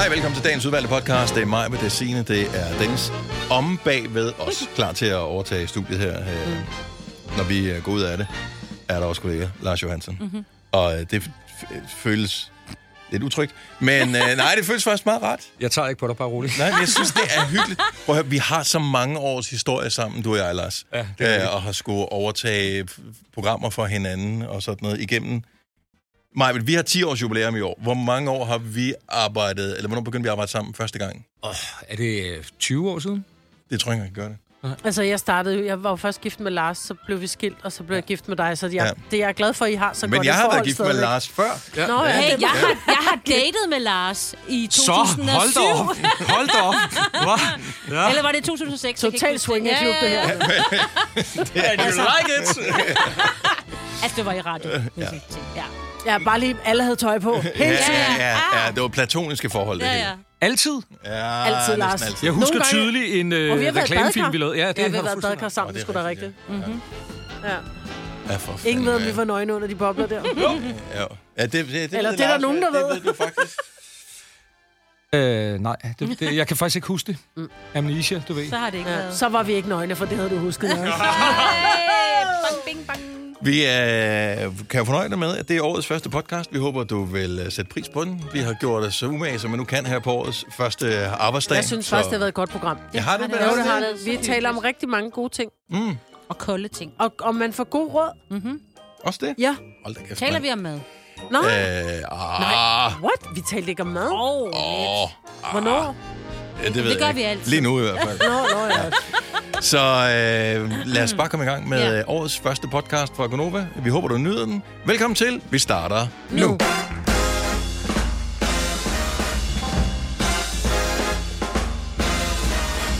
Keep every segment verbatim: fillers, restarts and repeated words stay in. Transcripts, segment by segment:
Hej, velkommen til dagens udvalgte podcast. Det er mig med det scene. Det er Dennis om bagved os. Klar til at overtage studiet her. Når vi går ud af det, er der også kollega Lars Johansen. Mm-hmm. Og det f- føles lidt utrygt. Men øh, nej, det føles faktisk meget rart. Jeg tager ikke på dig, bare roligt. Nej, jeg synes, det er hyggeligt. Prøv at høre, vi har så mange års historie sammen, du og jeg, Lars. Ja, det øh, og har skulle overtage programmer for hinanden og sådan noget igennem. Maja, vi har ti års jubilæum i år. Hvor mange år har vi arbejdet, eller hvornår begyndte vi at arbejde sammen første gang? Oh, er det tyve år siden? Det tror jeg ikke, jeg kan gøre det. Ja. Altså, jeg startede, jeg var jo først gift med Lars, så blev vi skilt, og så blev jeg gift med dig, så jeg, ja. det jeg er glad for, at I har så men godt et forhold. Men jeg har været gift stadig. Med Lars før. Ja. Nå, hey, jeg, har, jeg har datet med Lars i to tusind og syv. Så, hold da op. Hold da op. Ja. Eller var det to tusind og seks? Totalt swinget yeah. Job, det her. Yeah, you altså. Like it. Altså, det var i radio. Ja. Ja. Ja, bare lige, alle havde tøj på. Helt ja, ja, ja, ja, det var platoniske forhold, det ja, ja. Hele. Altid? Ja, altid, Lars. Altid. Jeg husker gange... tydeligt en øh, reklamefilm, vi lavede. Ja, det ja, vi har været badekar sammen, det skulle da rigtigt. Mm-hmm. Ja. Ja, ingen ved, om vi var nøgne under de bobler der. Ja, ja det, det, det, eller det, det er der nogen, der ved. Det ved du faktisk. Øh, nej, det, det, jeg kan faktisk ikke huske det. Mm. Amnesia, du ved. Så har det ikke ja. Så var vi ikke nøgne, for det havde du husket. Hey, bang, bing, bang. Vi er, kan jo fornøje dig med, at det er årets første podcast. Vi håber, du vil sætte pris på den. Vi har gjort os så umage, som man nu kan her på årets første arbejdsdag. Jeg synes så... faktisk, det har været et godt program. Det ja, har det, det, det, det, har det. Vi taler om rigtig mange gode ting. Mm. Og kolde ting. Og, og man får god råd. Mm-hmm. Også det? Ja. Kæft, taler man. Vi om mad? Nå. Øh, ah. Nej. What? Vi talte ikke om mad? Åh. Oh, oh, ah. Hvornår? Ja, det, det, det gør vi altid. Lige nu i hvert fald. Nå, nå, ja. Så øh, lad os bare komme i gang med yeah. årets første podcast fra GO Nova. Vi håber, du nyder den. Velkommen til. Vi starter nu. nu.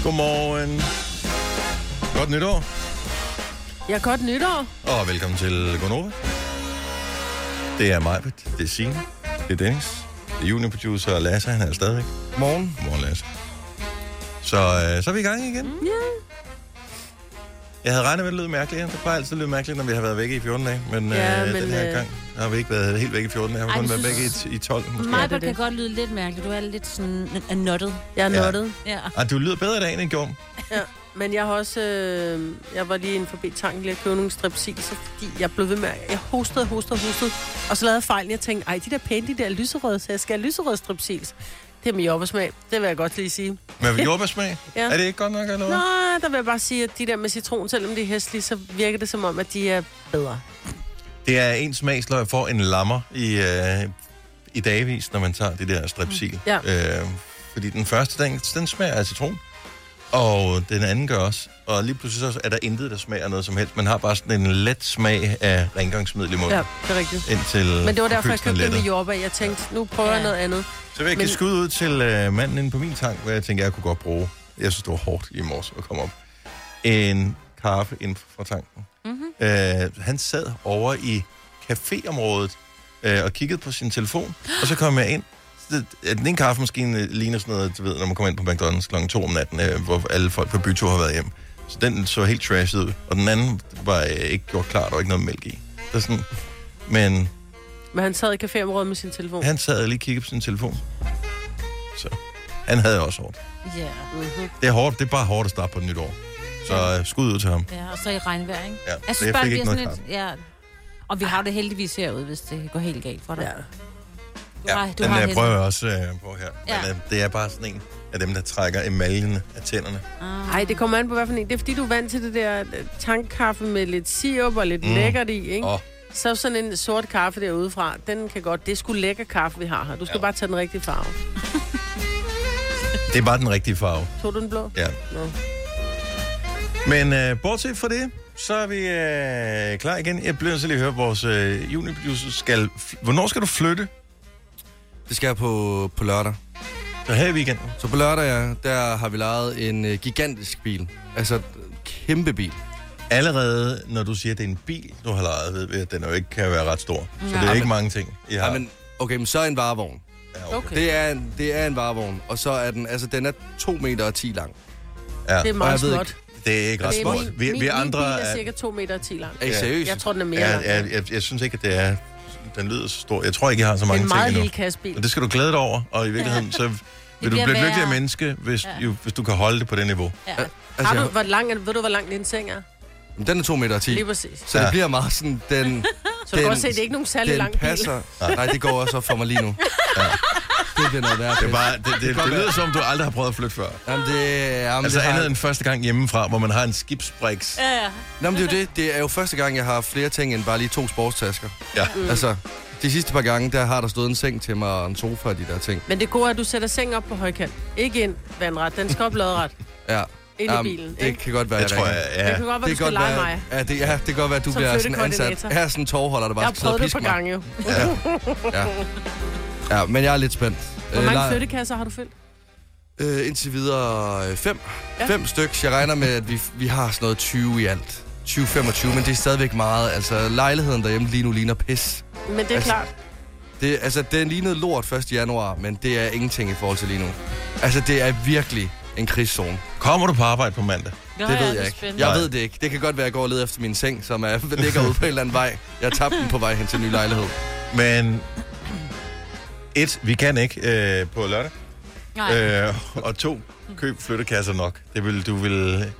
Godmorgen. Godt nytår. Ja, godt nytår. Og velkommen til GO Nova. Det er mig, det er Signe, det er Dennis, det er juniorproducer Lasse, han er stadigvæk. Morgen. Morgen, Lasse. Så, øh, så er vi i gang igen. Ja. Mm. Yeah. Jeg havde regnet med, at det lød mærkeligt. Det plejer altid at lyde mærkeligt, når vi har været væk i fjorten dage. Men, ja, øh, men den her øh... gang har vi ikke været helt væk i fjorten dage. Har vi kun været væk i, i tolv. Mig kan det. Godt lyde lidt mærkeligt. Du er lidt sådan nuttet. Jeg er ja. nuttet. Ja. Ah, du lyder bedre i dag, end jeg gjorde. Ja, men jeg har også... Øh, jeg var lige inde forbi tanken lige at købe nogle strepsilser, fordi jeg blev ved med... Jeg hostede, hostede, hostede. Og så lavede jeg fejl, jeg tænkte, ej, de der pæne, de der lyserøde, så jeg skal have lyserøde strepsils. Det er med jordbærsmag. Det vil jeg godt lige sige. Men med jordbærsmag? Ja. Er det ikke godt nok eller noget? Nej, der vil jeg bare sige, at de der med citron, selvom de er hæslige, så virker det som om, at de er bedre. Det er en smagsløg for en lammer i, øh, i dagvis, når man tager det der strepsil. Ja. Øh, fordi den første, den, den smager af citron, og den anden gør også. Og lige pludselig så er der intet, der smager noget som helst. Man har bare sådan en let smag af rengangsmiddel i munden. Ja, det er rigtigt. Indtil men det var derfor, jeg købte det med jordbær. Jeg tænkte, nu prøver jeg ja. noget andet. Så vil jeg give men... skud ud til øh, manden inde på min tank, hvor jeg tænkte, jeg kunne godt bruge. Jeg synes, det var hårdt i morges at komme op. En kaffe inden fra tanken. Mm-hmm. Øh, han sad over i caféområdet øh, og kiggede på sin telefon. Og så kom jeg ind. Den ene kaffemaskine ligner sådan noget, du ved, når man kommer ind på McDonald's klokken to om natten, øh, hvor alle folk på bytur har været hjem. Så den så helt trashed ud. Og den anden var øh, ikke gjort klar, der var ikke noget mælk i. Det er sådan, men... Men han sad i caféområdet med sin telefon? Han sad og lige kiggede på sin telefon. Så han havde også hårdt. Ja. Yeah. Mm-hmm. Det er hårdt. Det er bare hårdt at starte på et nyt år. Så øh, skud ud til ham. Ja, og så i regnvejr, ikke? Ja, jeg synes bare, det bliver sådan et... Ja. Og vi har det heldigvis herude, hvis det går helt galt for dig. Ja. Du har, ja, du den har jeg prøver jeg også øh, på her. Ja. Men, øh, det er bare sådan en af dem, der trækker emaljen af tænderne. Nej, ah. det kommer an på hvad for en. Det er fordi, du er vant til det der tankkaffe med lidt sirup og lidt mm. lækkert i, ikke? Oh. Så sådan en sort kaffe derude fra, den kan godt... Det er sgu lækker kaffe, vi har her. Du skal ja. bare tage den rigtige farve. Det er bare den rigtige farve. Tog du den blå? Ja. Nå. Men øh, bortset fra det, så er vi øh, klar igen. Jeg bliver nødt til at høre, vores øh, juniorproducer skal... F- Hvornår skal du flytte? Det skal jeg på, på lørdag. Så her i weekenden? Så på lørdag, ja. Der har vi lejet en øh, gigantisk bil. Altså, en kæmpe bil. Allerede, når du siger, at det er en bil, du har lejet, ved vi, at den jo ikke kan være ret stor. Så ja. det er ikke ja, men, mange ting, I har. Ja, men, okay, men så er en varevogn. Ja, okay. Det er en, det er en varevogn, og så er den, altså den er to meter og ti lang. Ja. Det er meget småt. Det er ikke ret småt. Min, min, vi, vi min andre, bil er cirka to meter og ti lang. Er I seriøst? Jeg tror, den er mere ja, lang. Jeg, jeg, jeg synes ikke, at det er den lyder så stor. Jeg tror ikke, jeg har så mange ting endnu. Det er en meget lille kassebil. Og det skal du glæde dig over, og i virkeligheden, så vil du blive et lykkeligere menneske, hvis, ja. jo, hvis du kan holde det på det niveau. Ja. Altså, har du, hvor lang, ved du, hvor lang din seng er? Den er to meter og ti. Lige præcis. Så ja. det bliver meget sådan, den... Så du kan godt se, det er ikke nogen særlig lang bil. Passer. Nej. Nej, det går også op for mig lige nu. Ja. Det bliver noget værre. Det, bare, det, det, det, det lyder som, du aldrig har prøvet at flytte før. Jamen det... Jamen, altså det andet har... end første gang hjemmefra, hvor man har en skibsbriks. Ja, ja. Jamen det er jo det. Det er jo første gang, jeg har flere ting end bare lige to sportstasker. Ja. Mm. Altså, de sidste par gange, der har der stået en seng til mig og en sofa og de der ting. Men det gode er, at du sætter sengen op på højkant. Ikke ind vandret. Den skal op lodret. Ja. Ind i bilen, um, det ikke? Kan godt være, jeg tror, jeg, ja. Det kan godt være, det du skal lege mig. Ja, det, ja, det kan godt være, at du som bliver sådan ansat. Her er sådan en tårholder, der bare jeg skal sidde og piske mig. Jeg har prøvet det på gange, jo. Ja. Ja. Ja, men jeg er lidt spændt. Hvor mange uh, flyttekasser har du fyldt? Uh, indtil videre fem. Ja. Fem stykker. Jeg regner med, at vi, vi har sådan noget tyve i alt. tyve til femogtyve, men det er stadigvæk meget. Altså, lejligheden derhjemme lige nu ligner pis. Men det er altså, klart. Det, altså, den lignede lort første januar, men det er ingenting i forhold til lige nu. Altså, det er virkelig... en krigszone. Kommer du på arbejde på mandag? Nå, det ved jeg det ikke. Spændende. Jeg ved det ikke. Det kan godt være, at jeg går og leder efter min seng, som er, ligger ude på en eller anden vej. Jeg tabte den på vej hen til en ny lejlighed. Men et, vi kan ikke øh, på lørdag. Øh, og to, køb flyttekasser nok. Det vil du vil...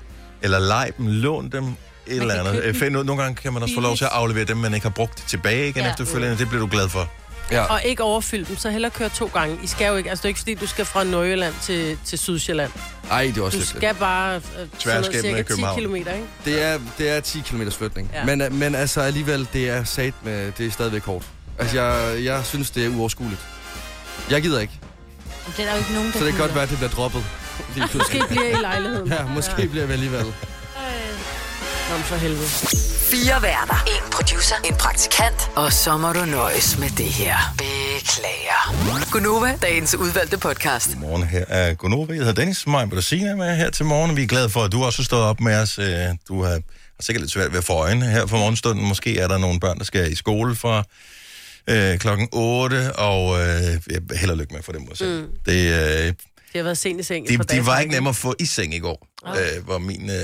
Eller lege dem, lån dem, et eller andet. Find ud. Nogle gange kan man også få lov til at aflevere dem, man ikke har brugt tilbage igen ja. efterfølgende. Det bliver du glad for. Ja. Og ikke overfylde dem, så hellere køre to gange. I skal jo ikke, altså det er ikke fordi, du skal fra Nøjeland til, til Sydsjælland. Nej, det er også du lidt. Du skal bare øh, sådan noget, cirka ti kilometer, ikke? Det er, det er ti kilometers flytning. Ja. Men, men altså alligevel, det er sat med, det er stadigvæk hårdt. Altså jeg, jeg synes, det er uoverskueligt. Jeg gider ikke. Men det er der jo ikke nogen, der så det kan godt være, at det bliver droppet. Det måske bliver i lejligheden. Ja, måske ja. bliver vi alligevel. Kom for helvede. Fire værter. En producer. En praktikant. Og så må du nøjes med det her. Beklager. GO Nova, dagens udvalgte podcast. Godmorgen, her er GO Nova. Jeg hedder Dennis, mig og Bettina med her til morgen. Vi er glade for, at du også har stået op med os. Du har sikkert lidt svært ved at få øjne her for morgenstunden. Måske er der nogle børn, der skal i skole fra øh, klokken otte. Og øh, held og lykke med at få dem ud af sengen. Mm. Det øh, de har været sent i seng. De, de var ikke nemme at få i seng i går, okay. øh, hvor min... Øh,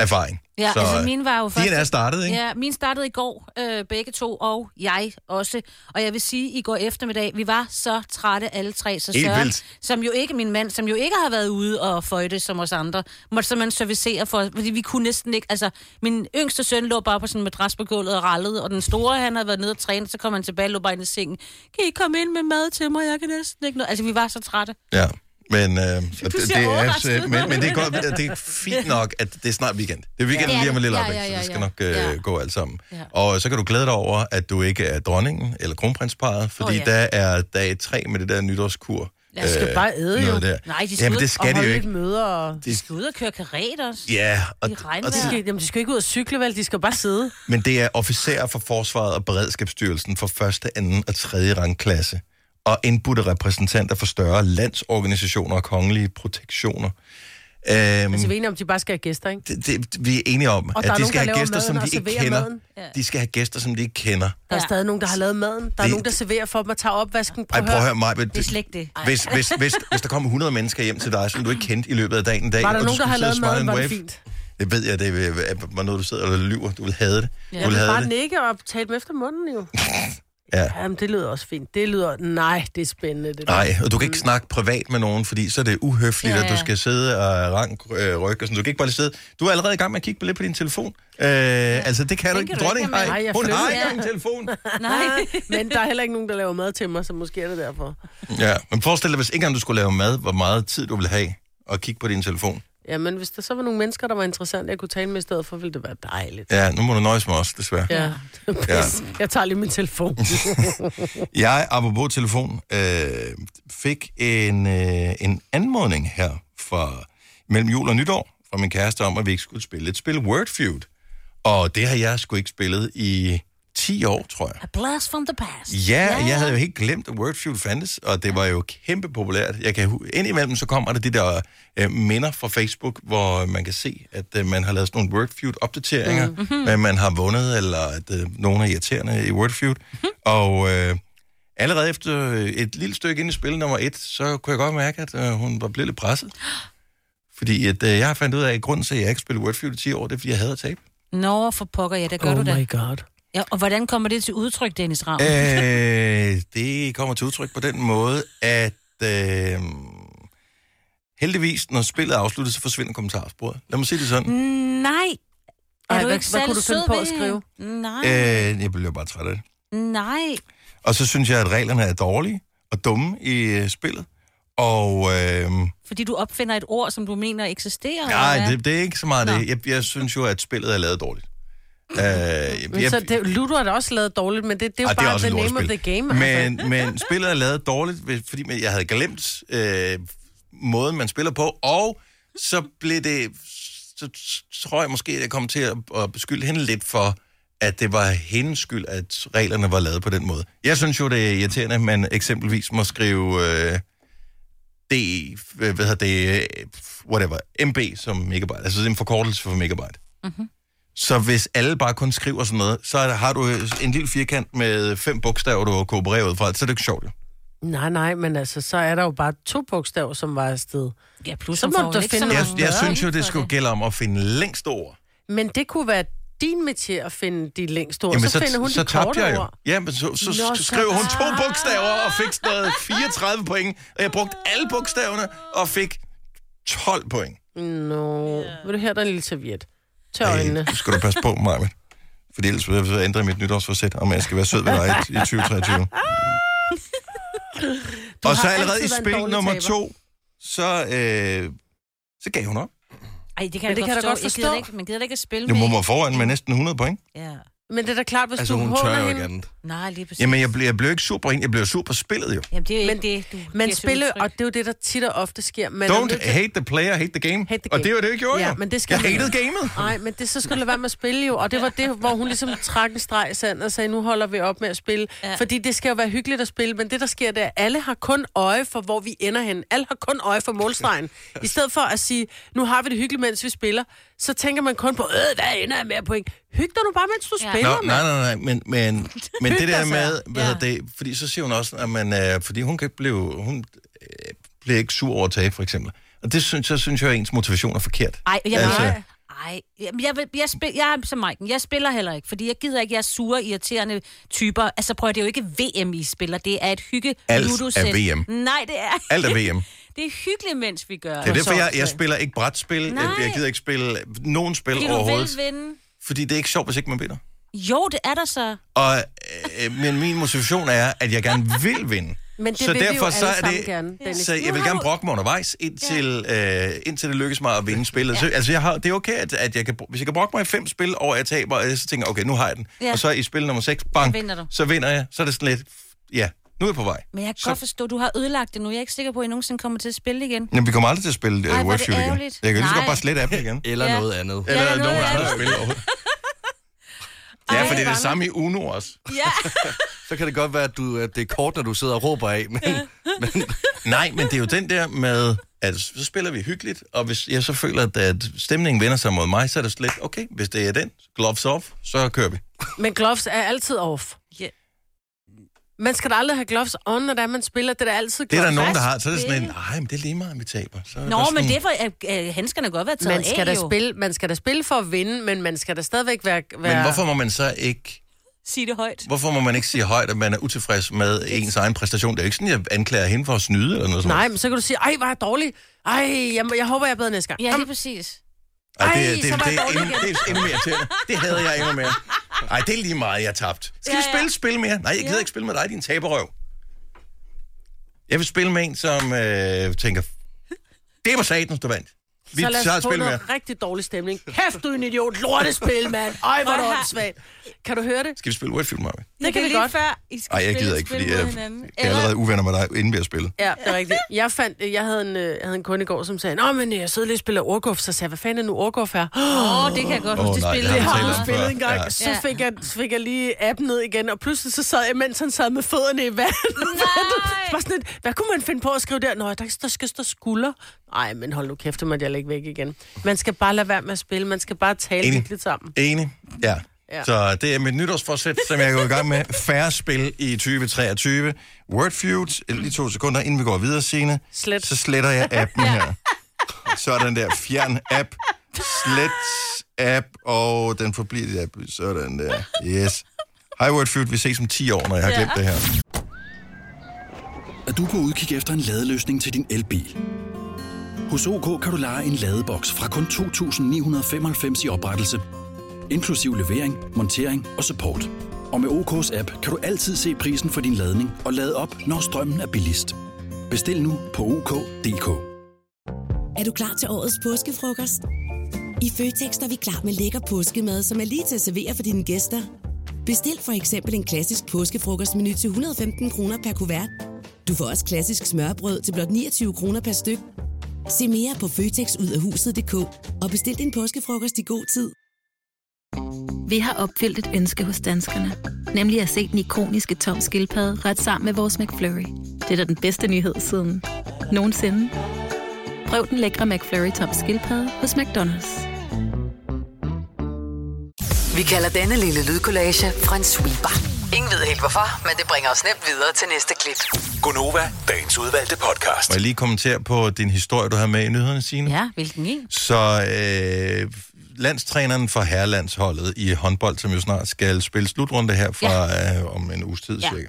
erfaring. Ja, så, altså min var jo først... er startet, ikke? Ja, min startede i går, øh, begge to, og jeg også. Og jeg vil sige, i går eftermiddag, vi var så trætte alle tre, så Søren, som jo ikke min mand, som jo ikke har været ude og føjte som os andre, måtte simpelthen servicere for, fordi vi kunne næsten ikke, altså, min yngste søn lå bare på sådan en madras på gulvet og rallede, og den store, han havde været nede og træne, så kom han tilbage og lå bare ind i sengen. Kan I komme ind med mad til mig? Jeg kan næsten ikke noget. Altså, vi var så trætte. Ja. Men, øh, det, det er, men, men det er godt, det er fint nok, at det er snart weekend. Det er weekenden ja, lige om en lille opvækst, ja, ja, ja, ja. Så det skal nok øh, ja. gå alt sammen. Ja. Og så kan du glæde dig over, at du ikke er dronningen eller kronprinsparet, fordi oh, ja. der er dag tre med det der nytårskur. Jeg skal øh, bare æde jo. Der. Nej, de skal jamen, ud det skal og holde lidt møder, og de skal ud og køre karret også. Ja. Og, de, og de, skal, jamen, de skal ikke ud og cykle, vel? De skal bare sidde. Men det er officerer fra Forsvaret og Beredskabsstyrelsen for første, anden og tredje rangklasse. Og indbudte repræsentanter for større landsorganisationer og kongelige protektioner. Um, altså, vi er enige om, de bare skal have gæster, ikke? Det, det, vi er enige om, og at de skal have gæster, som de ikke kender. Ja. De skal have gæster, som de ikke kender. Der er stadig nogen, der har lavet maden. Der er det, nogen, der serverer for dem og tager opvasken. Prøv, ej, prøv at høre mig. Det er slet ikke det. Hvis, hvis, hvis, hvis der kommer hundrede mennesker hjem til dig, som du ikke kendte i løbet af dagen, dag, var der og nogen, der har lavet maden, var det fint. Det ved jeg, det var noget, du sidder og lyver. Du vil have det. Ja, du vil bare nikke og tale dem efter munden, jo. Ja. Jamen, det lyder også fint. Det lyder... Nej, det er spændende. Det nej, og du kan ikke snakke privat med nogen, fordi så er det uhøfligt, ja, ja. At du skal sidde og rank, øh, rykke og sådan. Du kan ikke bare lige sidde... Du er allerede i gang med at kigge lidt på din telefon. Øh, ja. Altså, det kan den du ikke. Kan dronning, du ikke nej, hun har ikke en telefon. Nej, men der er heller ikke nogen, der laver mad til mig, så måske er det derfor. Ja, men forestil dig, hvis ikke engang du skulle lave mad, hvor meget tid du ville have at kigge på din telefon. Ja, men hvis der så var nogle mennesker, der var interessante, jeg kunne tale med i stedet for, ville det være dejligt. Ja, nu må du nøjes med os, desværre. Ja, ja. Jeg tager lige min telefon. Jeg, apropos telefon, øh, fik en, øh, en anmodning her fra, mellem jul og nytår fra min kæreste om, at vi ikke skulle spille et spil Wordfeud. Og det har jeg sgu ikke spillet i ti år, tror jeg. A blast from the past. Ja, yeah. Jeg havde jo helt glemt, at Wordfeud fandtes, og det var jo kæmpe populært. Jeg kan, indimellem så kommer der de der øh, minder fra Facebook, hvor man kan se, at øh, man har lavet sådan nogle Wordfeud-opdateringer, mm. mm-hmm. men man har vundet, eller at øh, nogen er irriterende i Wordfeud. Mm-hmm. Og øh, allerede efter et lille stykke ind i spil nummer et, så kunne jeg godt mærke, at øh, hun var blevet lidt presset. Fordi at, øh, jeg har fandt ud af, at grunden til, at jeg ikke spillede Wordfeud i ti år, det er, fordi jeg havde at tabe. Nå, for pokker, ja, det gør oh du da. Oh my god. Ja, og hvordan kommer det til udtryk, Dennis Ravn? Øh, det kommer til udtryk på den måde, at øh, heldigvis, når spillet er afsluttet, så forsvinder kommentarsporet. Lad mig sige det sådan. Nej. Er Ej, du ikke hvad, hvad kunne du finde på at skrive? Nej. Øh, jeg bliver bare træt af det. Nej. Og så synes jeg, at reglerne er dårlige og dumme i øh, spillet. Og, øh, Fordi du opfinder et ord, som du mener eksisterer? Nej, det, det er ikke så meget Nå. det. Jeg, jeg synes jo, at spillet er lavet dårligt. Øh, jeg, så det, Ludo er da også lavet dårligt, men det, det er jo ej, bare the name spil. of the game. Men, altså. men spillet er lavet dårligt, fordi jeg havde glemt øh, måden, man spiller på, og så blev det... Så tror jeg måske, at jeg kom til at, at beskylde hende lidt for, at det var hendes skyld, at reglerne var lavet på den måde. Jeg synes jo, det er irriterende, at man eksempelvis må skrive... Øh, det, hvad hedder det, whatever, M B som megabyte, altså det er en forkortelse for megabyte. Mm-hmm. Så hvis alle bare kun skriver sådan noget, så har du en lille firkant med fem bogstaver, du har koopereret ud fra, så er det ikke sjovt. Nej, nej, men altså, så er der jo bare to bogstaver, som var afsted. Ja, plus så må du finde jeg, jeg synes jo, det skulle gælde om at finde længst ord. Men det kunne være din metier at finde de længste ord, så, så finder hun så de korte jeg ord. Jamen, så, så, så, Nå, så skrev hun to bogstaver og fik sådan noget fireogtredive point, og jeg brugte alle bogstaverne og fik tolv point. Nå, vil du her der en lille serviet? Tør øjnene. Nu skal du passe på mig, men. Fordi ellers vil jeg ændre mit nytårsforsæt, om jeg skal være sød ved dig i tyve treogtyve. Og så allerede i spil nummer taber. to, så, øh, så gav hun op. Ej, det kan, det kan jeg da godt forstå. Ikke, man gider da ikke at spille med. Nu må man foran med næsten hundrede point. Ja. Men det er da klart, hvis altså, du håner hende... Hende. Nej, lige præcis. Jamen, jeg blev, jeg blev ikke sur på hende. Jeg blev sur på spillet, jo. Jamen, det er jo men, ikke det, du... Men spillet, og det er jo det, der tit og ofte sker. Man Don't til... hate the player, hate the game. Hate the game. Og det var det, jeg gjorde, ja, jo. Men det skal jeg hatede gamet. Nej, men det så skulle lade være med at spille, jo. Og det var det, hvor hun ligesom trak en streg i sand og sagde, nu holder vi op med at spille. Ja. Fordi det skal jo være hyggeligt at spille. Men det, der sker, det er, at alle har kun øje for, hvor vi ender hen. Alle har kun øje for målstregen. I stedet for at sige, nu har vi det hyggeligt, mens vi spiller, så tænker man kun på, øh, hvad ender jeg med at point? Hyg dig nu bare, mens du ja. spiller, Nå, nej, nej, nej, men, men, men det der med, hvad ja. det, fordi så siger hun også, at man, øh, fordi hun kan blive, hun øh, bliver ikke sur over at tage, for eksempel. Og det synes, så synes jeg, at ens motivation er forkert. Ej, jeg altså, nej. Ej, jeg, jeg, jeg, spil, jeg er som Maiken, jeg spiller heller ikke, fordi jeg gider ikke, jeg er sure, irriterende typer. Altså prøv, det er jo ikke V M, I spiller, det er et hygge ludosæt. Alt er V M. Nej, det er Alt er V M. Det er hyggeligt, mens vi gør det. Det er derfor, jeg, jeg spiller ikke brætspil, nej. Jeg gider ikke spille nogen spil fordi overhovedet. Fordi du vil vinde. Fordi det er ikke sjovt, hvis ikke man vinder. Jo, det er der så. Og, øh, men min motivation er, at jeg gerne vil vinde. Men det så vil derfor, vi jo så er det, gerne, så jeg vil gerne brokke mig undervejs, indtil, ja. øh, indtil det lykkes mig at vinde spillet. Ja. Så, altså, jeg har, det er okay, at, at jeg kan, hvis jeg kan brokke mig i fem spil, og jeg taber, så tænker jeg, okay, nu har jeg den. Ja. Og så i spil nummer seks, bang, så vinder, så vinder jeg. Så er det sådan lidt, ja, nu er jeg på vej. Men jeg kan så... godt forstå, du har ødelagt det nu. Jeg er ikke sikker på, at I nogensinde kommer til at spille igen. Jamen, vi kommer aldrig til at spille uh, Wordfeud igen. Jeg kan lige så godt bare slette appen igen. Eller ja. noget andet. Eller, Eller noget, noget andet spil overhovedet. Ja, for det er det samme i Uno også. Ja. Så kan det godt være, at du, at det er kort, når du sidder og råber af. Men, men... Nej, men det er jo den der med, at så spiller vi hyggeligt, og hvis jeg så føler, at, at stemningen vender sig mod mig, så er det slet, okay, hvis det er den, gloves off, så kører vi. Men gloves er altid off. Ja. Yeah. Man skal da aldrig have gloves on, når der man spiller. Det er der altid gloves. Det er der nogen, der har. Så er det sådan en, nej, men det er lige meget, vi taber. Så Nå, sådan... men det er for, at handskerne godt være taget man skal af, da spille, man skal da spille for at vinde, men man skal da stadigvæk være... være... Men hvorfor må man så ikke... Sige det højt. Hvorfor må man ikke sige højt, at man er utilfreds med ens egen præstation? Det er jo ikke sådan, jeg anklager hende for at snyde eller noget sådan. Nej, men så kan du sige, ej, var jeg dårlig. Ej, jeg, jeg håber, jeg er bedre næste gang. Ja, lige præcis. Ej, Ej det, det, det, det, er endnu, det er endnu mere til. Det havde jeg endnu mere. Ej, det er lige meget, jeg tabt. Skal ja, vi spille, ja. spille mere? Nej, jeg gider ja. ikke spille med dig, din taberøv. Jeg vil spille med en, som øh, tænker, det var satans, der vandt. Vi så lad os få noget rigtig dårlig stemning. Hæft, du en idiot, lortespil, mand. Ej, hvor er det åndssvagt. Kan du høre det? Skal vi spille Wordfeud, Marve? Det kan vi godt. Før I skal Ej, jeg gider ikke, fordi jeg, jeg er allerede uvenner med dig, inden vi har spillet. Ja, det er rigtigt. Jeg, fandt, jeg, havde, en, jeg havde en kunde i går, som sagde, nå, men jeg sidder lige og spiller ordguf, så sagde jeg, hvad fanden er nu ordguf her? Åh, oh, det kan jeg godt huske, oh, det spillede. Det har jeg spillet en gang. Ja. Så fik jeg, fik jeg lige appen ned igen, og pludselig så sad jeg, mens han sad med fødderne i vandet. Hvad kunne man finde på at skrive der? Nå, der skal stå skulder. Ej, men hold nu kæft, det måtte jeg lægge væk igen. Man skal bare lade være med at spille, man skal bare tale Enig. lidt sammen. Enig, ja. ja. Så det er mit nytårsforsæt, som jeg går i gang med. Færre spil i tyve treogtyve. Wordfeud, lige to sekunder, inden vi går videre, Signe. Slet. Så sletter jeg appen her. Så er den der fjern app, slet app, og den forbliver app. Sådan der, yes. Hej Wordfeud, vi ses om ti år, når jeg har glemt ja. det her. Er du på udkig efter en ladeløsning til din elbil? Hos OK kan du leje en ladeboks fra kun to tusind ni hundrede femoghalvfems i oprettelse, inklusiv levering, montering og support. Og med O K's app kan du altid se prisen for din ladning og lade op, når strømmen er billigst. Bestil nu på O K punktum D K. Er du klar til årets påskefrokost? I Føtex er vi klar med lækker påskemad, som er lige til at servere for dine gæster. Bestil for eksempel en klassisk påskefrokostmenu til et hundrede og femten kroner per kuvert. Du får også klassisk smørbrød til blot niogtyve kroner per styk. Se mere på føtexudafhuset punktum d k og bestil din påskefrokost i god tid. Vi har opfyldt et ønske hos danskerne. Nemlig at se den ikoniske tom skildpadde ret sammen med vores McFlurry. Det er da den bedste nyhed siden nogensinde. Prøv den lækre McFlurry tom skildpadde hos McDonald's. Vi kalder denne lille lydkollage en sweeper. Ingen ved helt hvorfor, men det bringer os nemt videre til næste klip. GO Nova, dagens udvalgte podcast. Må jeg lige kommentere på din historie, du havde med i nyhederne, Signe? Ja, hvilken en? Så øh, landstræneren for herrelandsholdet i håndbold, som jo snart skal spille slutrunde her fra ja. øh, om en uges tid, ja. cirka,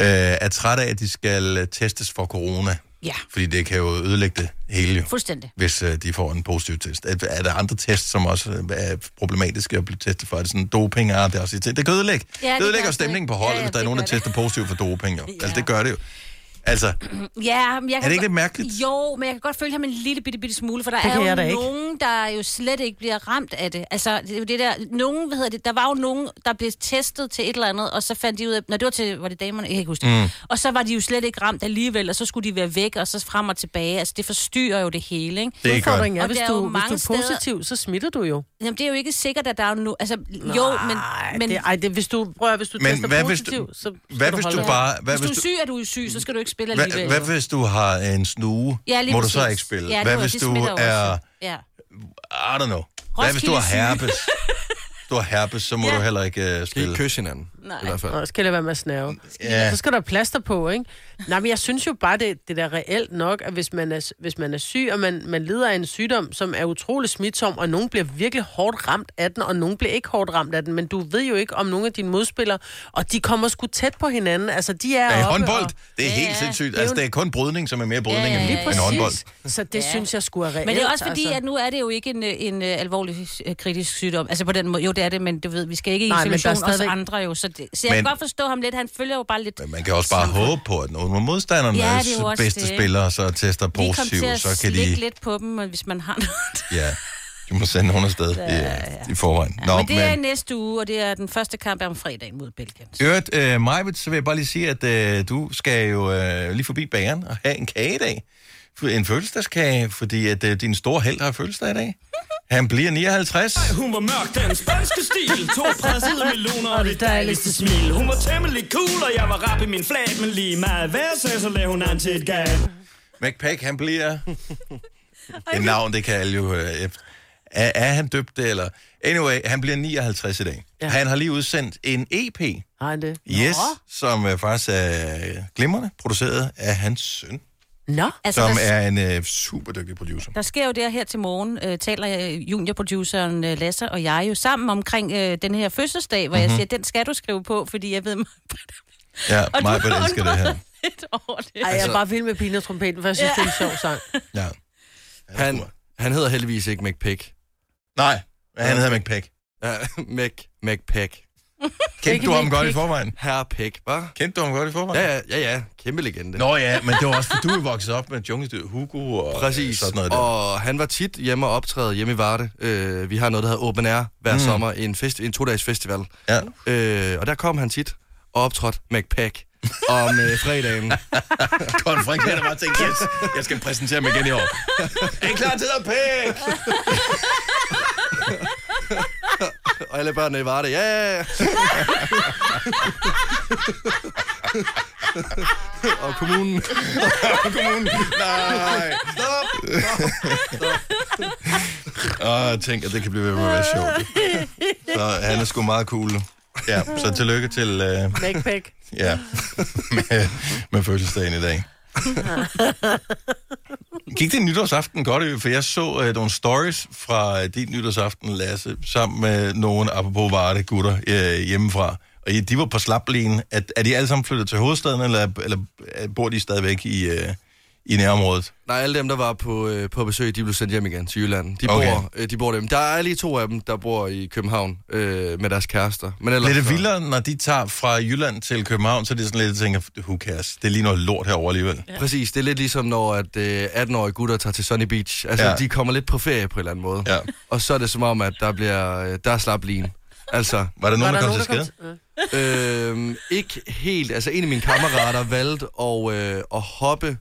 øh, er træt af, at de skal testes for corona. Ja. Fordi det kan jo ødelægge det hele, fuldstændig, hvis uh, de får en positiv test. Er, er der andre tests, som også er problematiske at blive testet for? Er det sådan doping? Er det, også, det kan ødelægge. Ja, det, det ødelægger stemningen på holdet, ja, ja, hvis der er nogen, der tester positivt for doping. Jo. Ja. Altså, det gør det jo. Altså, ja, men jeg kan er det ikke lidt mærkeligt? Jo, men jeg kan godt føle ham en lille bitte, bitte smule, for der det er jo nogen, ikke. der jo slet ikke bliver ramt af det. Altså, det er jo det der, nogen, hvad hedder det, der var jo nogen, der blev testet til et eller andet, og så fandt de ud af, når det var til, var det damerne, jeg kan ikke huske det, mm. og så var de jo slet ikke ramt alligevel, og så skulle de være væk, og så frem og tilbage. Altså, det forstyrrer jo det hele, ikke? Det er ikke godt. Og hvis du, hvis du er positiv, steder, så smitter du jo. Jamen, det er jo ikke sikkert, at der er no, altså, nej, jo, men... men det, ej, det, hvis du, prøv at, hvis du tester hvad positiv, hvis du, så hvad du hvis du bare, hvad hvis du er syg, er du syg, så skal du ikke spille alligevel. Hvad hvis du har en snue, ja, må du så ikke spille? Ja, hvad hvis du er... Ja. I don't know. Roskilde hvad hvis du har herpes? Du har herpes, så må ja. du heller ikke uh, spille. Kysse hinanden, nej. I hvert fald. Nå, skal det være med at snave. Ja. Så skal der plaster på, ikke? Nej, men jeg synes jo bare, det, det er reelt nok, at hvis man er, hvis man er syg, og man, man lider af en sygdom, som er utrolig smitsom, og nogen bliver virkelig hårdt ramt af den, og nogen bliver ikke hårdt ramt af den, men du ved jo ikke om nogen af dine modspillere, og de kommer sgu tæt på hinanden. Altså, de er ja, håndbold, og... det er helt ja, sindssygt. Altså, det er kun brydning, som er mere brydning ja, ja, ja, ja. end håndbold. Så det ja. synes jeg sgu er reelt. Men det er også fordi, altså. at nu er det jo ikke en, en, en alvorlig kritisk sygdom. Altså på den måde, jo, det er det, men du ved, vi skal ikke i isolation stadig... os andre jo. Så, det, så jeg men, kan godt forstå ham lidt. Han følger jo bare lidt... Men man kan også bare sådan. håbe på, at nogle af modstanderne ja, er bedste det. spillere, så tester positiv, så kan de... slikke lidt på dem, hvis man har noget. Ja, du må sende nogen afsted ja, ja. i forvejen. Ja, Nå, men det men... er næste uge, og det er den første kamp om fredagen mod Belgien. Øvrigt, øh, Majbet, så vil jeg bare lige sige, at øh, du skal jo øh, lige forbi Bayern og have en kage i dag. En fødselsdagskage, fordi at, øh, din store held har fødselsdag i dag. Han bliver nioghalvtreds. Ej, hun var mørk, den spanske stil. To pressede meloner og det dejligste smil. Hun var temmelig cool, og jeg var rap i min flag. Men lige meget hvad sagde, så lagde hun an til et gab. McPack, han bliver... Et navn, det kan alle jo høre. Er, er han døbt det, eller... Anyway, han bliver nioghalvtreds i dag. Ja. Han har lige udsendt en E P. Har han det? Yes, som uh, faktisk er uh, glimrende produceret af hans søn. Nå, altså, som er en øh, super dygtig producer. Der sker jo det her til morgen, øh, taler juniorproduceren øh, Lasse og jeg jo sammen omkring øh, den her fødselsdag, hvor mm-hmm. jeg siger, den skal du skrive på, fordi jeg ved mig... ja, og mig vil elske det her. Lidt over det. Ej, jeg er altså... bare vild med pigen og trompeten, for jeg synes, ja. det er en sjov sang. Ja. Han, han hedder heldigvis ikke McPick. Nej, han ja. hedder McPick. Ja, Mac, McPick. Kendte du ham godt i forvejen? Herre Pæk, hva? Kendte du ham godt i forvejen? Ja, ja, ja. Kæmpe legende. Nå ja, men det var også, for du er vokset op med jungledyr Hugo og præcis. sådan noget der. Og han var tit hjemme og optræde hjemme i Varde. Øh, vi har noget, der hedder Open Air hver mm. sommer. En, fest, en to-dages festival. Ja. Øh, og der kom han tit og optrådte McPack om øh, fredagen. Kon Frank havde bare tænkt, yes, jeg skal præsentere mig igen i år. Er I klar til at Pæk? Og alle børnene i Varde, ja! Yeah! Og kommunen. Og kommunen. Nej! Stop! Stop! Åh, jeg tænker, at det kan blive ved med at være sjovt. Så han er sgu meget cool. Ja, så tillykke til... Uh... McPack. Ja, med, med fødselsdagen i dag. Gik det nytårsaften godt, for jeg så uh, nogle stories fra uh, dit nytårsaften, Lasse, sammen med nogen apropos Varde gutter uh, hjemmefra, Og de var på slaplinen. Er, er de alle sammen flyttet til hovedstaden, eller, eller bor de stadigvæk i, øh, i nærområdet? Nej, alle dem, der var på, øh, på besøg, de blev sendt hjem igen til Jylland. De, okay. bor, øh, de bor dem. Der er lige to af dem, der bor i København øh, med deres kærester. Men ellers, bliver det vildere, når de tager fra Jylland til København, så er det sådan lidt, at tænker, who cares? Det er lige noget lort herovre alligevel. Ja. Præcis, det er lidt ligesom, når at, øh, atten-årige gutter tager til Sunny Beach. Altså, ja. De kommer lidt på ferie på en eller anden måde. Ja. Og så er det som om, at der, bliver, øh, der er slap lin. Altså, var der nogen, var der, der kom nogen, til skade? Kom... Øh, ikke helt. Altså, en af mine kammerater valgte at, øh, at hoppe, nej.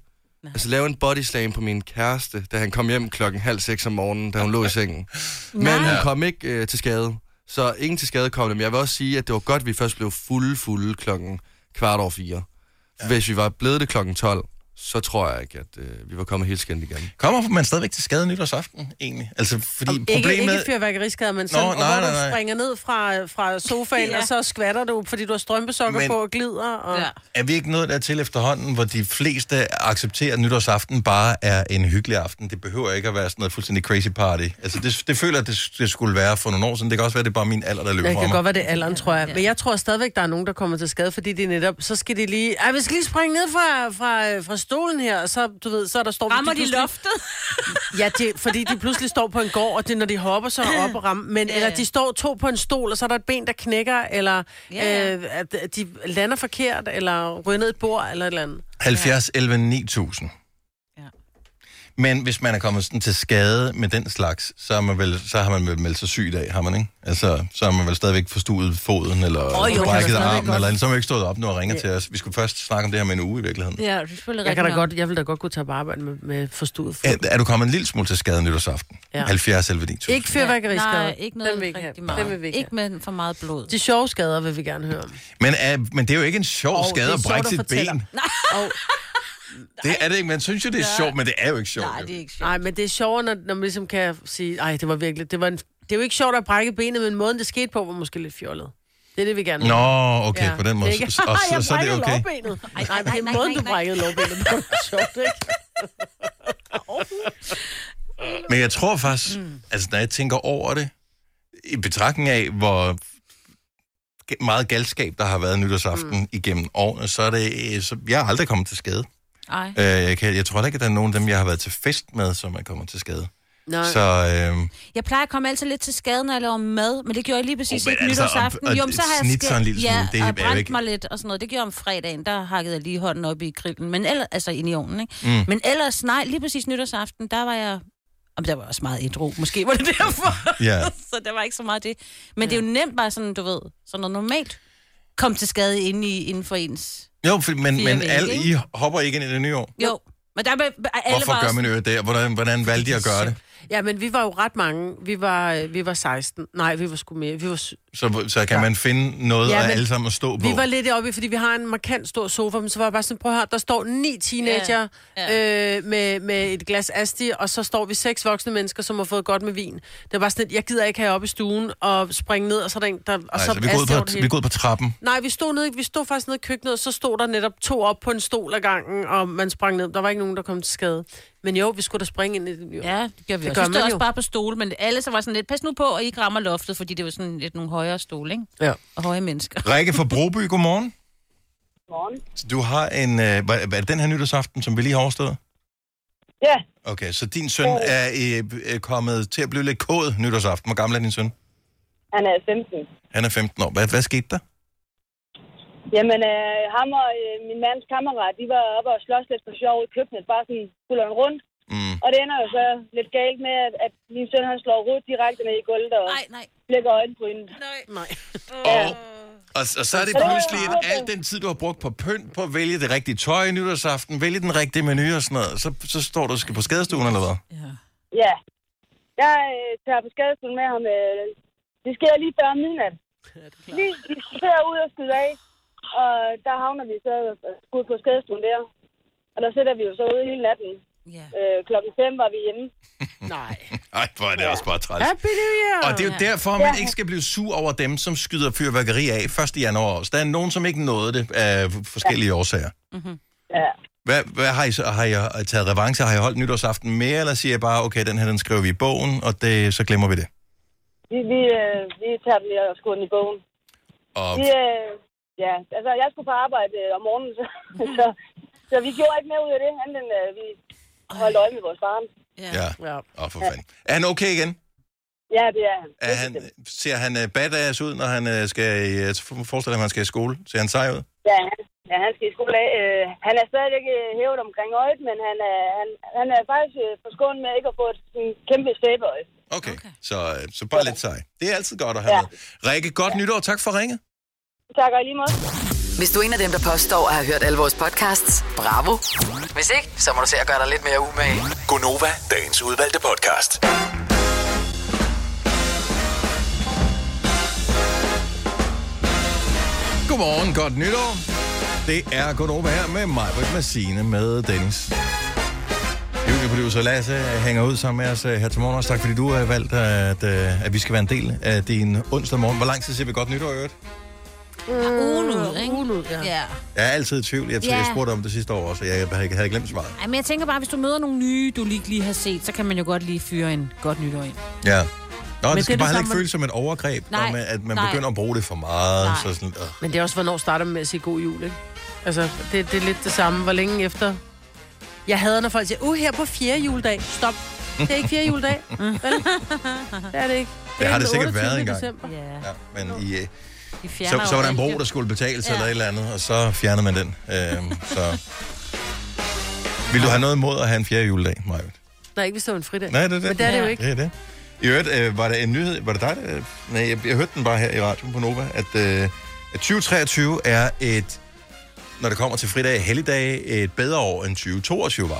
Altså lave en body slam på min kæreste, da han kom hjem klokken halv seks om morgenen, da hun lå i sengen. Men nej. Hun kom ikke øh, til skade, så ingen til skade kom. Men jeg vil også sige, at det var godt, at vi først blev fulde, fulde klokken kvart over fire. Ja. Hvis vi var blevet det klokken tolv, så tror jeg ikke, at øh, vi var kommet helt skændt igen. Kommer man stadigvæk til skade nytårsaften, egentlig? Altså, fordi ikke, problemet... Ikke fyrværkeriskade, men sådan, nå, nej, hvor nej, nej. Du springer ned fra, fra sofaen, ja. Og så skvatter du, fordi du har strømpesokker men, på og glider. Og... Ja. Er vi ikke noget der til efterhånden, hvor de fleste accepterer, at nytårsaften bare er en hyggelig aften? Det behøver ikke at være sådan noget fuldstændig crazy party. Altså, det, det føler jeg, det, det skulle være for nogle år siden. Det kan også være, det er bare min alder, der løber fra mig. Det kan godt være, det er alderen, tror jeg. Men jeg tror stadigvæk, der er nogen, der kommer til skade, fordi de netop... Så skal de lige... Ej, vi skal lige springe ned fra, fra, fra stolen her, og så, du ved, så er der står... Rammer de, de loftet? Ja, de, fordi de pludselig står på en gård, og det når de hopper, så op og rammer. Men, yeah. Eller de står to på en stol, og så er der et ben, der knækker, eller yeah. øh, at de lander forkert, eller ryger ned et bord, eller et eller andet. halvfjerds elleve ni tusind. Ja. Men hvis man er kommet sådan til skade med den slags, så, er man vel, så har man vel meldt sig syg af, har man ikke? Altså, så har man vel stadigvæk forstuet foden, eller oh, jo, brækket armen, eller så har man ikke stået op nu og ringer yeah. til os. Vi skulle først snakke om det her med en uge i virkeligheden. Ja, det er jeg, kan da godt, jeg vil da godt kunne tage på arbejde med, med forstuet fod. Er, er du kommet en lille smule til skade nytårsaften? Ja. halvfjerds elleve ni tusind. Ikke fyrværkeriskade. Nej, ikke noget den rigtig meget. Ikke med for meget blod. De sjove skader vil vi gerne høre om. Men, uh, men det er jo ikke en sjov oh, skade at brække sit ben. Det er det ikke, man synes jo, det er ja. sjovt, men det er jo ikke sjovt. Nej, det er ikke sjovt. Nej, men det er sjovt, når, når man ligesom kan sige, nej, det var virkelig, det var en, det er jo ikke sjovt at brække benet, men måden det skete på var måske lidt fjollet. Det er det, vi gerne vil. Nå, okay, ja. På den måde. Og så, så, så er det okay. Jeg brækkede lårbenet. Nej, nej, nej, nej, måden du brækkede lårbenet, det var sjovt, ikke? Men jeg tror faktisk, mm. altså når jeg tænker over det, i betragtning af, hvor... meget galskab, der har været nytårsaften mm. igennem årene, så er det... Så jeg har aldrig kommet til skade. Ej. Øh, jeg, kan, jeg tror ikke, at der er nogen af dem, jeg har været til fest med, som er kommet til skade. Nej. Så, øh... Jeg plejer at komme altid lidt til skade, når jeg laver mad, men det gjorde jeg lige præcis oh, ikke altså, nytårsaften. Og, og, jo, så har jeg skæ... lille smule, ja, det, og jeg brændte ikke... mig lidt og sådan noget. Det gjorde jeg om fredagen, der hakkede jeg lige hånden op i grillen, men ellers, altså ind i ovnen, ikke? Mm. Men ellers, nej, lige præcis nytårsaften, der var jeg... Jamen, der var også meget ædru. Måske var det derfor. Yeah. Så der var ikke så meget det. Men yeah. det er jo nemt bare sådan, du ved, sådan noget normalt kom til skade inde i, inden for ens... Jo, for, men, men alle, I hopper ikke ind i det nye år? Jo. Men der, alle hvorfor var gør man jo det? Hvordan, hvordan valgte I at gøre det? Ja, men vi var jo ret mange. Vi var, vi var seksten. Nej, vi var sgu mere. Vi var... Så, så kan ja. man finde noget ja, af alle sammen at stå på? Vi var lidt oppe i, fordi vi har en markant stor sofa, men så var jeg bare sådan, prøv at høre, der står ni teenager ja. Ja. Øh, med, med et glas asti, og så står vi seks voksne mennesker, som har fået godt med vin. Det var sådan lidt, jeg gider ikke have op i stuen og springe ned, og så den der... Og nej, så, så vi gået på, på trappen? Nej, vi stod, ned, vi stod faktisk nede i køkkenet, og så stod der netop to op på en stol ad gangen, og man sprang ned. Der var ikke nogen, der kom til skade. Men jo, vi skulle da springe ind i det. Jo. Ja, det gør vi det også. Vi stod også bare på stole, men alle så var sådan lidt, pas nu på, og I rammer loftet, fordi det var sådan lidt nogle højere stole, ikke? Ja. Og høje mennesker. Rikke fra Broby, godmorgen. Godmorgen. Så du har en, øh, hvad er det den her nytårsaften, som vi lige har overstået? Ja. Okay, så din søn oh. er øh, kommet til at blive lidt kåd nytårsaften. Hvor gammel er din søn? Han er femten. Han er femten år. Hvad, hvad skete der? Jamen, øh, ham og øh, min mands kammerat, de var oppe og slås lidt for sjov i køkkenet, bare sådan skulderen rundt. Mm. Og det ender jo så lidt galt med, at, at min søn, han slår rødt direkte ned i gulvet og nej, nej. flækker øjenbrynet. Nej, nej. Ja. Og, og, og så er det pludselig, at al den tid, du har brugt på pynt, på at vælge det rigtige tøj i nytårsaften, vælge den rigtige menu og sådan noget, så, så står du på skadestuen, eller hvad? Ja. Ja. Jeg øh, tager på skadestuen med ham. Øh, det sker lige før midnat. Ja, det er klart. Lige, vi sidder ud og skyder af. Og der havner vi så skudt på skadestuen der. Og der sætter vi jo så ude hele natten. Yeah. Øh, klokken fem var vi hjemme. Nej. Ej, hvor er det ja. også bare træls. Happy New Year! Og det er jo derfor, man ja. ikke skal blive sur over dem, som skyder fyrværkeri af første januar. Så der er nogen, som ikke nåede det af forskellige ja. årsager. Mm-hmm. Ja. Hvad, hvad har I så? Har I taget revanche? Har I holdt nytårsaften mere? Eller siger I bare, okay, den her, den skriver vi i bogen, og det, så glemmer vi det? Vi, vi, øh, vi tager den og skriver den i bogen. Og... Vi, øh, ja, altså jeg skulle på arbejde øh, om morgenen, så, så, så vi gjorde ikke mere ud af det, andet end øh, vi holdt øje med vores barn. Ja. Åh, ja. Oh, for fanden. Er han okay igen? Ja, det er han. Er han ser han øh, badass ud, når han øh, skal i... Øh, forestiller mig, han skal i skole. Ser han sej ud? Ja, han, ja, han skal i skole af. Øh, han er stadigvæk hævet omkring øjet, men han er, han, han er faktisk øh, forskånet med ikke at få et sådan, kæmpe stæbeøje. Okay, okay. Så, øh, så bare lidt sej. Det er altid godt at have ja. med. Rikke, godt ja. nytår. Tak for ringet. Tak, og lige måde. Hvis du er en af dem, der påstår at have hørt alle vores podcasts, bravo. Hvis ikke, så må du se at gøre dig lidt mere umage. Go Nova, dagens udvalgte podcast. Godmorgen, godt nytår. Det er Go Nova her med mig, Britt, med Signe, med Dennis. Juniorproducer Lasse hænger ud sammen med os her til morgen. Også tak, fordi du har valgt, at, at vi skal være en del af din onsdag morgen. Hvor lang tid ser vi godt nytår i øvrigt? Ugen ud, ikke? Ugen ud, ja. Jeg er altid i tvivl. Jeg, t- ja. jeg spurgte om det sidste år også, og jeg havde glemt svaret. Ja, men jeg tænker bare, hvis du møder nogle nye, du lige, lige har set, så kan man jo godt lige fyre en godt nytår ind. Ja. Nå, men det skal det bare heller ikke føles som et overgreb, nej, man, at man nej. begynder at bruge det for meget. Så sådan, øh. Men det er også, hvornår starter man med at sige god jul, ikke? Altså, det, det er lidt det samme. Hvor længe efter? Jeg hader, når folk siger, uh, her på fjerde juledag. Stop. Det er ikke fjerde juledag. Mm. Vel? Det er det ikke. Det, det har det sikkert været engang. Ja. Ja, men i... Øh, Så, så var der en bro, der skulle betales ja. eller et eller andet, og så fjernede man den. Øhm, så. Vil du have noget imod at have en fjerde juledag, Maja? Nej, ikke hvis det var en fridag. Nej, det er det. Men det er det jo ikke. Det er det. I øvrigt, øh, var der en nyhed, var det dig? Der, nej, jeg, jeg hørte den bare her i radioen på Nova, at, øh, at tyve treogtyve er et, når det kommer til fridag, helligdage, et bedre år end tyve toogtyve var.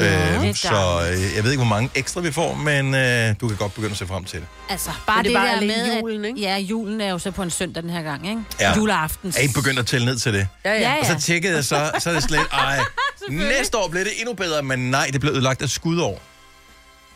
Ja. Nå, øhm, så øh, jeg ved ikke, hvor mange ekstra vi får, men øh, du kan godt begynde at se frem til det. Altså, bare det, det bare der med, julen, ikke? At, ja, julen er jo så på en søndag den her gang, ikke? Ja. Juleaften. Jeg begyndte at tælle ned til det. Ja, ja. Og så tjekkede jeg, så, så er det slet, ej, næste år blev det endnu bedre, men nej, det blev ødelagt af skudår.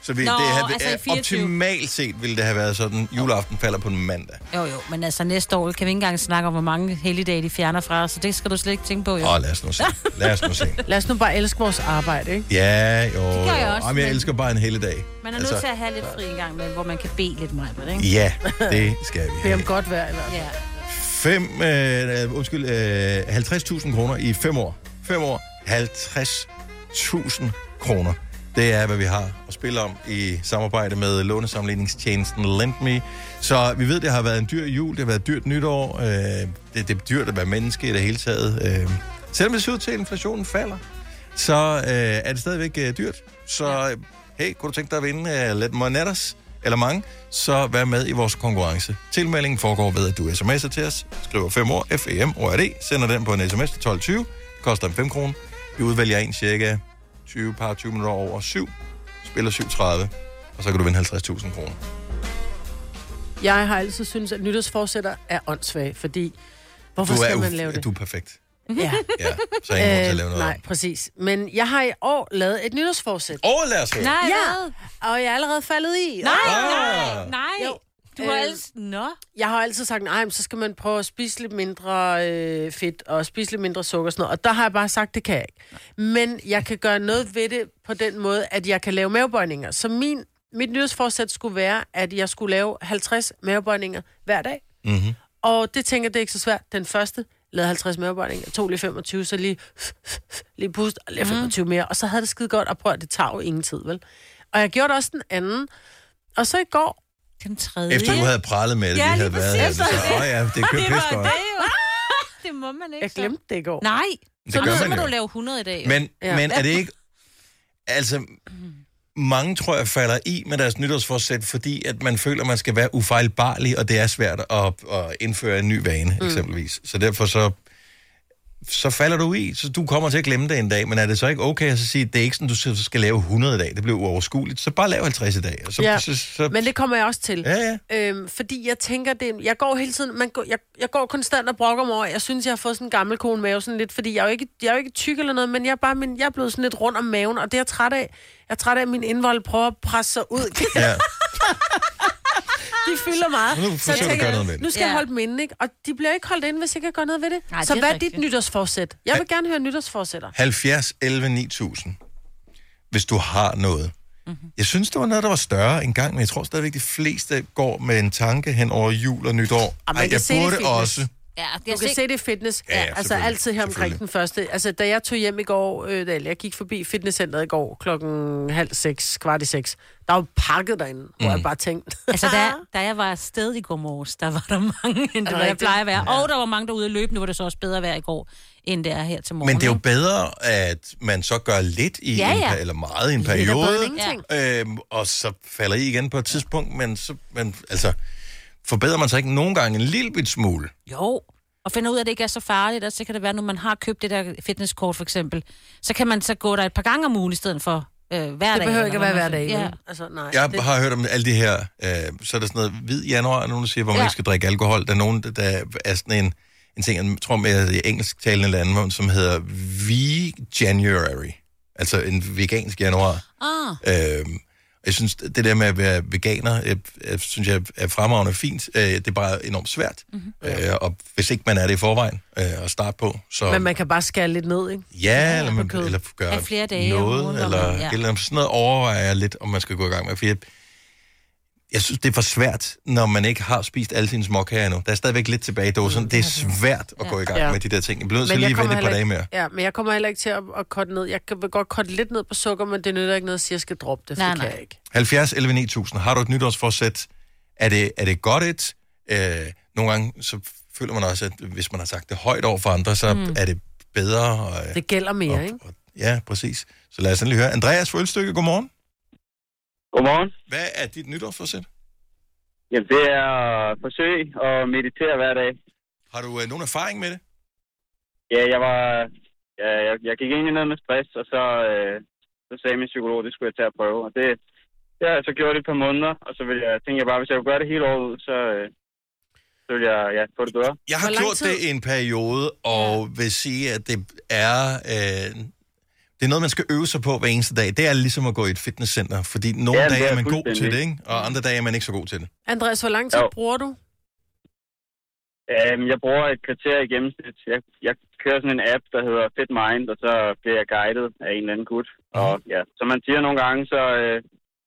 Så vi, Nå, det havde, altså optimalt set ville det have været sådan, juleaften falder på en mandag. Jo, jo, men altså næste år kan vi ikke engang snakke om, hvor mange helligdage de fjerner fra os, så det skal du slet ikke tænke på, jo. Åh, lad os nu se. Lad os nu se. Lad os nu bare elske vores arbejde, ikke? Ja, jo. Det gør jeg også. Jamen, jeg elsker bare en helligdag. Man er altså, nødt til at have lidt fri en gang med, hvor man kan bede lidt meget på det, ikke? Ja, det skal vi have. Det er om godt vejr, eller? Ja. Fem, øh, undskyld, øh, halvtreds tusind kroner i fem år. Fem år, halvtreds tusind kroner. Det er, hvad vi har at spille om i samarbejde med lånesammenligningstjenesten Lendme. Så vi ved, det har været en dyr jul, det har været et dyrt nytår. Øh, det, det er dyrt at være menneske i det hele taget. Øh, selvom det ser ud til, at inflationen falder, så øh, er det stadigvæk øh, dyrt. Så hey, kunne du tænke dig at vinde øh, lidt monetters eller mange, så vær med i vores konkurrence. Tilmeldingen foregår ved, at du sms'er til os, skriver fem år, F E M O R D, sender den på en sms til tolv tyve, det koster en fem kroner. Vi udvælger en cirka tyve par tyve minutter over syv, spiller syv tredive, og så kan du vinde halvtreds tusind kroner. Jeg har altid syntes, at nytårsforsætter er åndssvage, fordi hvorfor skal man uf- lave det? Du er perfekt. Ja. Ja, så ingen øh, må til at lave noget. Nej, præcis. Men jeg har i år lavet et nytårsforsæt. Åh, lad os høre. Nej, ja. Og jeg er allerede faldet i. Nej, ah. nej, nej. Jo. Du har altid... Nå. Jeg har altid sagt, nej, så skal man prøve at spise lidt mindre øh, fedt og spise lidt mindre sukker og sådan noget. Og der har jeg bare sagt, det kan jeg ikke. Men jeg kan gøre noget ved det på den måde, at jeg kan lave mavebøjninger. Så min, mit nyhedsforsæt skulle være, at jeg skulle lave halvtreds mavebøjninger hver dag. Mm-hmm. Og det tænker jeg, det er ikke så svært. Den første lavede halvtreds mavebøjninger, tog lige femogtyve, så lige, lige pust og lige femogtyve mere. Og så havde det skide godt, og prøv at det tager jo ingen tid, vel? Og jeg gjorde også den anden. Og så i går... Den tredje. Efter du havde prallet med det, ja, vi havde været her. Så, åh ja, det kører pisse godt. Det må man ikke. Jeg glemte det i går. Nej, det så gør man, man jo. Du lave hundrede i dag. Men, ja. men er det ikke... Altså, mange tror jeg falder i med deres nytårsforsæt, fordi at man føler, at man skal være ufejlbarlig, og det er svært at, at indføre en ny vane, mm. eksempelvis. Så derfor så... Så falder du i, så du kommer til at glemme det en dag, men er det så ikke okay at så sige, at det er ikke sådan, du skal lave hundrede i dag, det bliver uoverskueligt, så bare lav halvtreds i dag. Så, ja, så, så... men det kommer jeg også til. Ja, ja. Øhm, fordi jeg tænker, det, jeg går hele tiden, man går, jeg, jeg går konstant og brokker mig over, jeg synes, jeg har fået sådan en gammel kone mave sådan lidt, fordi jeg er jo ikke, jeg er jo ikke tyk eller noget, men jeg er, bare, min, jeg er blevet sådan lidt rundt om maven, og det er jeg træt af. Jeg er træt af, at min indvold prøver at presse sig ud. Ja. De fylder meget. Nu, så jeg tænker, nu skal ja. jeg holde dem inde, ikke? Og de bliver ikke holdt inde, hvis jeg kan gøre noget ved det. Nej, så det er hvad er dit nytårsforsæt? Jeg vil gerne høre nytårsforsætter. halvfjerds elleve ni tusind. Hvis du har noget. Mm-hmm. Jeg synes, det var noget, der var større engang, men jeg tror stadigvæk, de fleste går med en tanke hen over jul og nytår. Ej, jeg burde også. Ja, det du kan sig- se det i fitness. Ja, ja, altså altid her omkring den første. Altså da jeg tog hjem i går, øh, da jeg gik forbi fitnesscenteret i går klokken halv seks, kvart i seks, der var pakket derinde, mm. hvor jeg bare tænkte. Altså da, da jeg var afsted i går morges, der var der mange, end der jeg plejer at være. Ja. Og der var mange derude at løbe, nu var det så også bedre vejr i går, end det er her til morgen. Men det er jo bedre, at man så gør lidt i ja, ja. En, eller meget i en periode, ja. øhm, og så falder I igen på et tidspunkt, men så, men, altså... Forbedrer man sig ikke nogen gange en lille bit smule? Jo, og finder ud af, at det ikke er så farligt, og så kan det være, at når man har købt det der fitnesskort for eksempel, så kan man så gå der et par gange om ugen i stedet for øh, hver det dag. Det behøver ikke at være hver dag. Ja. Altså, nej, jeg det... har hørt om alle de her, øh, så er der sådan noget hvid januar, og nogen der siger, hvor man ja. ikke skal drikke alkohol. Der er nogen, der er sådan en, en ting, jeg tror med i engelsktalende lande, som hedder V-January, altså en vegansk januar. Ah. Øh, Jeg synes, det der med at være veganer, jeg, jeg synes jeg er fremragende fint. Det er bare enormt svært. Mm-hmm. Øh, og hvis ikke man er det i forvejen øh, at starte på, så... Men man kan bare skære lidt ned, ikke? Ja, eller, man, eller gøre flere dage noget, ugen, eller, ja. eller sådan noget overvejer jeg lidt, om man skal gå i gang med. For jeg, jeg synes, det er for svært, når man ikke har spist alle sine småkager endnu. Der er stadigvæk lidt tilbage i dåsen. Mm, det er svært at ja. gå i gang ja. med de der ting. Jeg bliver nødt til lige at vente et par dage mere. Ja, men jeg kommer heller ikke til at, at korte ned. Jeg vil godt korte lidt ned på sukker, men det nytter ikke noget at sige, at jeg skal droppe det, for nej, nej. Kan jeg ikke. halvfjerds elleve ni tusind. Har du et nytårsforsæt? Er det, er det godt et? Øh, nogle gange så føler man også, at hvis man har sagt det højt over for andre, så mm. er det bedre. Og, det gælder mere, og, ikke? Og, ja, præcis. Så lad os endelig høre. Andreas fra Ølstykke, godmorgen. Godmorgen. Hvad er dit nytårsforsæt? Jamen, det er at forsøge at meditere hver dag. Har du øh, nogen erfaring med det? Ja, jeg var... Ja, jeg, jeg gik ind i noget med stress, og så, øh, så sagde min psykolog, det skulle jeg tage at prøve. Og det, det har jeg så gjort et par måneder, og så vil jeg tænke jeg bare, hvis jeg kunne gøre det hele året, så, øh, så vil jeg ja, få det bedre. Jeg har gjort det i en periode, og ja. vil sige, at det er... Øh, Det er noget, man skal øve sig på hver eneste dag. Det er ligesom at gå i et fitnesscenter, fordi nogle ja, dage er man god til det, ikke? Og andre dage er man ikke så god til det. Andreas, hvor lang tid jo. bruger du? Øhm, jeg bruger et kvarter i gennemsnit. Jeg, jeg kører sådan en app, der hedder FitMind, og så bliver jeg guidet af en eller anden gut. Mm. Og ja, som man siger nogle gange, så øh,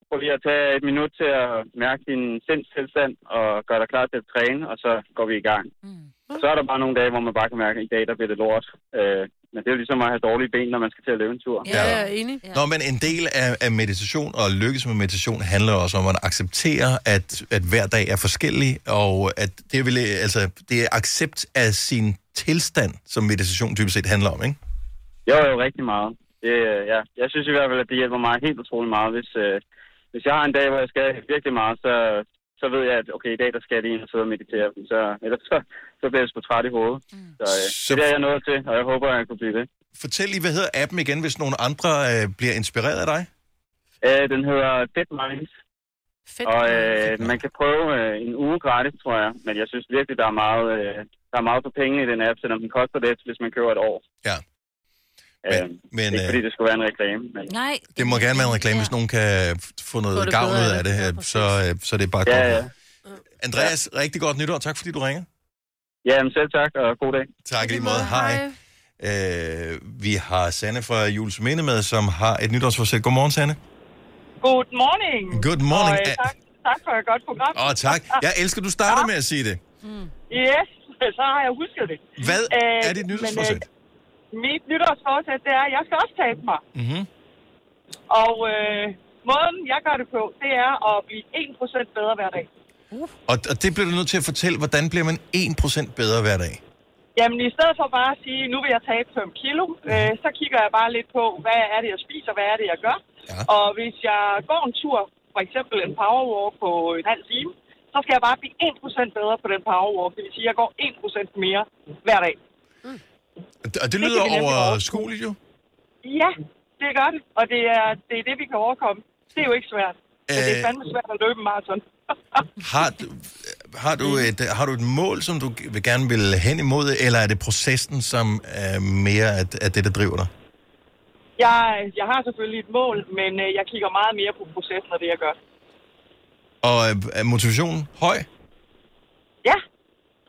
prøv lige at tage et minut til at mærke din sindstilstand, og gøre dig klar til at træne, og så går vi i gang. Mm. Og så er der bare nogle dage, hvor man bare kan mærke, at i dag der bliver det lort. Øh, Men det er jo ligesom at have dårlige ben, når man skal til at løbe en tur. Ja, jeg er enig. Ja. Nå, men en del af, af meditation og lykkes med meditation handler også om at acceptere, at, at hver dag er forskellig, og at det, vil, altså, det er accept af sin tilstand, som meditation typisk set handler om, ikke? Jo, jo, rigtig meget. Det, ja. Jeg synes i hvert fald, at det hjælper mig helt utrolig meget. Hvis, øh, hvis jeg har en dag, hvor jeg skal virkelig meget, så, så ved jeg, at okay, i dag der skal jeg lige ind og sidde og meditere. Så, ellers så... så bliver jeg sgu træt i hovedet. Så, øh, så det er jeg nået til, og jeg håber, at jeg kunne blive det. Fortæl lige, hvad hedder appen igen, hvis nogle andre øh, bliver inspireret af dig? Øh, den hedder FitMind. Fit og øh, Fit man kan prøve øh, en uge gratis, tror jeg. Men jeg synes virkelig, der er meget, øh, der er meget for penge i den app, selvom den koster det, hvis man køber et år. Ja. Men, øh, men, ikke fordi det skulle være en reklame. Men... Nej. Det må gerne være en reklame, ja. hvis nogen kan få noget gavn ud af det her. Så, øh, så det er bare ja, godt. Ja. Andreas, ja. rigtig godt nytår. Tak fordi du ringer. Ja, men selv tak, og god dag. Tak i lige måde. Hej. Hej. Øh, vi har Sanne fra Jules Minde med, som har et nytårsforsæt. Godmorgen, Sanne. Good morning. Good morning. Og, øh, tak, tak for et godt program. Åh, tak. Jeg elsker, du starter ja. med at sige det. Mm. Yes, så har jeg husket det. Hvad øh, er dit nytårsforsæt? Men, øh, mit nytårsforsæt, det er, at jeg skal også tabe mig. Mm-hmm. Og øh, måden, jeg gør det på, det er at blive en procent bedre hver dag. Uh. Og, og det bliver du nødt til at fortælle, hvordan bliver man en procent bedre hver dag? Jamen, i stedet for bare at sige, nu vil jeg tabe fem kilo, øh, så kigger jeg bare lidt på, hvad er det, jeg spiser, hvad er det, jeg gør. Ja. Og hvis jeg går en tur, for eksempel en powerwalk på en halv time, så skal jeg bare blive en procent bedre på den powerwalk. Det vil sige, at jeg går en procent mere hver dag. Mm. Og det lyder overskueligt jo? Ja, det gør det. Og det er, det er det, vi kan overkomme. Det er jo ikke svært. Men det er fandme svært at løbe en maraton. har, du, har, du et, har du et mål, som du gerne vil hen imod, eller er det processen, som er mere af det, der driver dig? Jeg, jeg har selvfølgelig et mål, men jeg kigger meget mere på processen og det, jeg gør. Og er motivationen høj? Ja,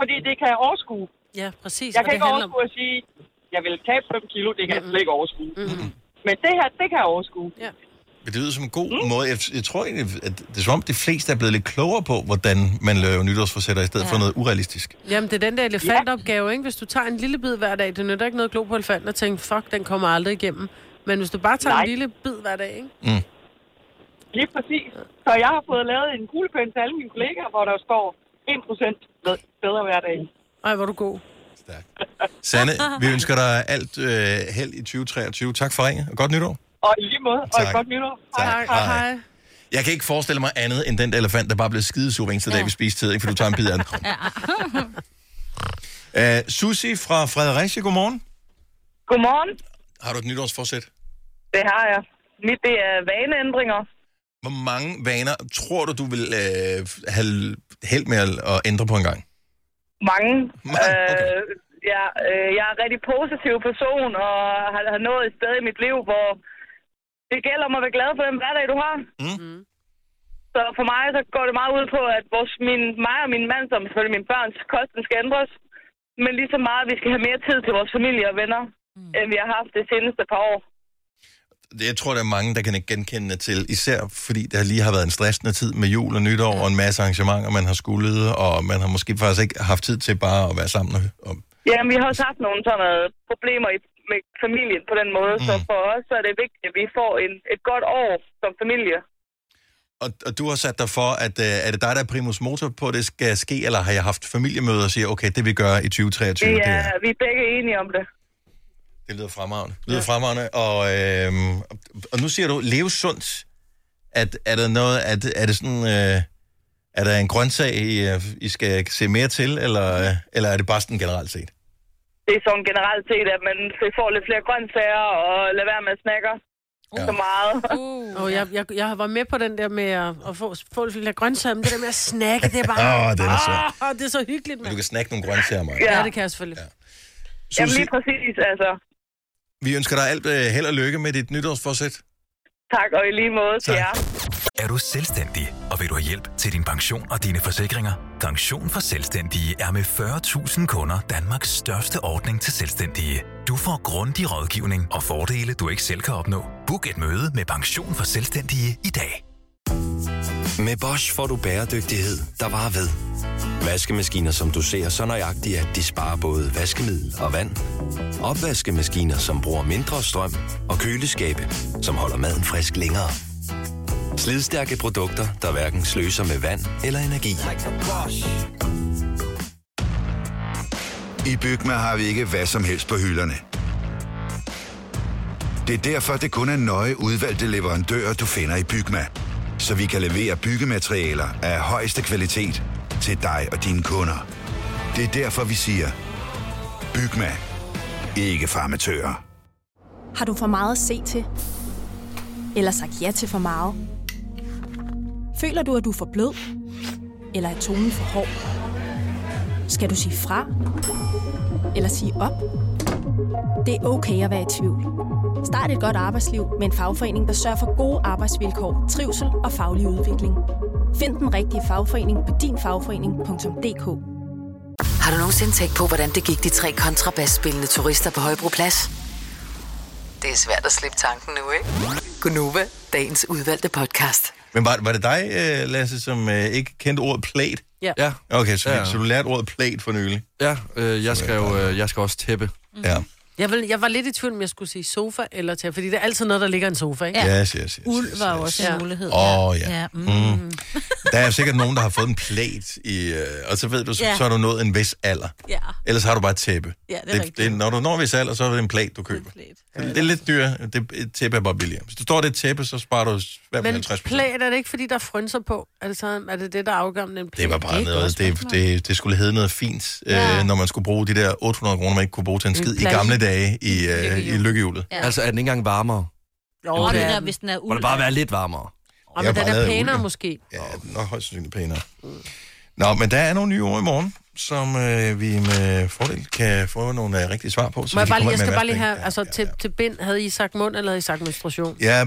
fordi det kan jeg overskue. Ja, præcis. Jeg kan ikke overskue om... at sige, jeg vil tabe fem kilo, det kan mm-hmm. jeg slet ikke overskue. Mm-hmm. Men det her, det kan jeg overskue. Ja. Men det lyder som en god mm. måde. Jeg, jeg tror egentlig, at det er som om de fleste er blevet lidt klogere på, hvordan man laver nytårsforsætter, i stedet ja. for noget urealistisk. Jamen, det er den der elefantopgave, ikke? Hvis du tager en lille bid hver dag, det nytter ikke noget glo på elefanten og tænke, fuck, den kommer aldrig igennem. Men hvis du bare tager Nej. en lille bid hver dag, ikke? Mm. Lige præcis. Så jeg har fået lavet en kuglepøn til alle mine kollegaer, hvor der står en procent bedre hver dag. Ej, hvor er du god. Stærk. Sanne, vi ønsker dig alt øh, held i tyve treogtyve. Tak for ringet, og godt nytår. Og i lige måde, tak. Og et godt nytår. Hej, hej, hej, hej. hej. Jeg kan ikke forestille mig andet, end den elefant, der bare blev skidesur eneste dag, ja. vi spiste tid, ikke? For du tager en bid af den. Ja. uh, Susie fra Fredericia, godmorgen. Godmorgen. Har du et nytårsforsæt? Det har jeg. Mit, det er vaneændringer. Hvor mange vaner tror du, du vil øh, have held med at ændre på en gang? Mange. Mange? Okay. Øh, jeg, øh, jeg er en rigtig positiv person, og har, har nået et sted i mit liv, hvor det gælder om at være glad for den hverdag, du har. Mm. Så for mig så går det meget ud på, at vores, min, mig og min mand, som selvfølgelig mine børns kosten skal ændres, men lige så meget, at vi skal have mere tid til vores familie og venner, mm. end vi har haft det seneste par år. Jeg tror, der er mange, der kan ikke genkende til, især fordi der lige har været en stressende tid med jul og nytår, og en masse arrangementer, man har skullet, og man har måske faktisk ikke haft tid til bare at være sammen. Og... Ja, vi har også haft nogle sådan noget problemer i, med familien på den måde, mm. så for os så er det vigtigt, at vi får en, et godt år som familie. Og, og du har sat dig for, at øh, er det dig, der er primus motor på, det skal ske, eller har jeg haft familiemøder og siger, okay, det vi gør i tyve treogtyve? Ja, det er... vi er begge enige om det. Det lyder fremragende. Det lyder ja. fremragende, og, øh, og nu siger du, leve sundt. At, er der noget, at, er det sådan, øh, er der en grøntsag, I, I skal se mere til, eller, eller er det bare sådan generelt set? Det er sådan generelt set, at man får lidt flere grøntsager, og lade være med at snakke ja. så meget. Uh, og jeg, jeg, jeg var med på den der med at, at få, få lidt flere grøntsager, men det der med at snakke, det er bare, åh, oh, det, oh, det er så hyggeligt, man. Du kan snakke nogle grøntsager, Maja. Ja. ja, det kan jeg selvfølgelig. Ja. Susie... Jamen lige præcis, altså. Vi ønsker dig alt held og lykke med dit nytårsforsæt. Tak, og i lige måde til jer. Er du selvstændig, og vil du have hjælp til din pension og dine forsikringer? Pension for Selvstændige er med fyrre tusind kunder Danmarks største ordning til selvstændige. Du får grundig rådgivning og fordele, du ikke selv kan opnå. Book et møde med Pension for Selvstændige i dag. Med Bosch får du bæredygtighed, der varer ved. Vaskemaskiner, som du ser så nøjagtigt, at de sparer både vaskemiddel og vand. Opvaskemaskiner, som bruger mindre strøm. Og køleskabe, som holder maden frisk længere. Slidstærke produkter, der hverken sløser med vand eller energi. I Bygma har vi ikke hvad som helst på hylderne. Det er derfor, det kun er nøje udvalgte leverandører, du finder i Bygma. Så vi kan levere byggematerialer af højeste kvalitet til dig og dine kunder. Det er derfor, vi siger, Bygma. Ikke for amatører. Har du for meget at se til? Eller sagt ja til for meget? Føler du, at du er for blød? Eller er tonen for hård? Skal du sige fra? Eller sige op? Det er okay at være i tvivl. Start et godt arbejdsliv med en fagforening, der sørger for gode arbejdsvilkår, trivsel og faglig udvikling. Find den rigtige fagforening på din fagforening punktum d k. Har du nogensinde tænkt på, hvordan det gik de tre kontrabasspillende turister på Højbroplads? Det er svært at slippe tanken nu, ikke? GO Nova, dagens udvalgte podcast. Men var, var det dig, Lasse, som ikke kendte ordet plate? Ja. ja. Okay, så, ja. så du lærte ordet plate for nylig? Ja, øh, jeg, skrev, øh, jeg skrev også tæppe. Mm. Ja. Jeg, vil, jeg var lidt i tvivl, om jeg skulle sige sofa eller tæppe, fordi det er altid noget, der ligger en sofa, ikke? Ja, yes, yes, yes, yes, uld var yes, også yes. en mulighed. Åh, oh, ja. ja. Mm. Mm. Der er sikkert nogen, der har fået en plate, i, og så ved du, så, yeah. så har du nået en vis alder. Yeah. Ellers har du bare et tæppe. Ja, det er det, det, når du når en vis alder, så er det en plate, du køber. Det er, det er lidt dyrt. Et tæppe er bare billigere. Hvis du står det tæppe, så sparer du hver men halvtreds procent. Men plate er det ikke, fordi der frynser på? Er det, sådan, er det det, der afgør om en plate? Det var bare det noget. Det, det, det, det skulle hedde noget fint, ja. øh, når man skulle bruge de der otte hundrede kroner, man ikke kunne bruge til en skid i gamle dage i, øh, i lykkehjulet. Ja. Altså er den ikke engang varmere? Jo, den er, hvis den er uld. Må det bare være lidt varmere? Og men den er pænere måske. Ja, den er højst sandsynligt pænere. Mm. Nå, men der er nogle nye ord i morgen, som øh, vi med fordel kan få nogle øh, rigtige svar på. Så jeg, bare, jeg skal bare lige have, altså ja, ja, ja. Til, til bind, havde I sagt mund, eller havde I sagt menstruation? Ja,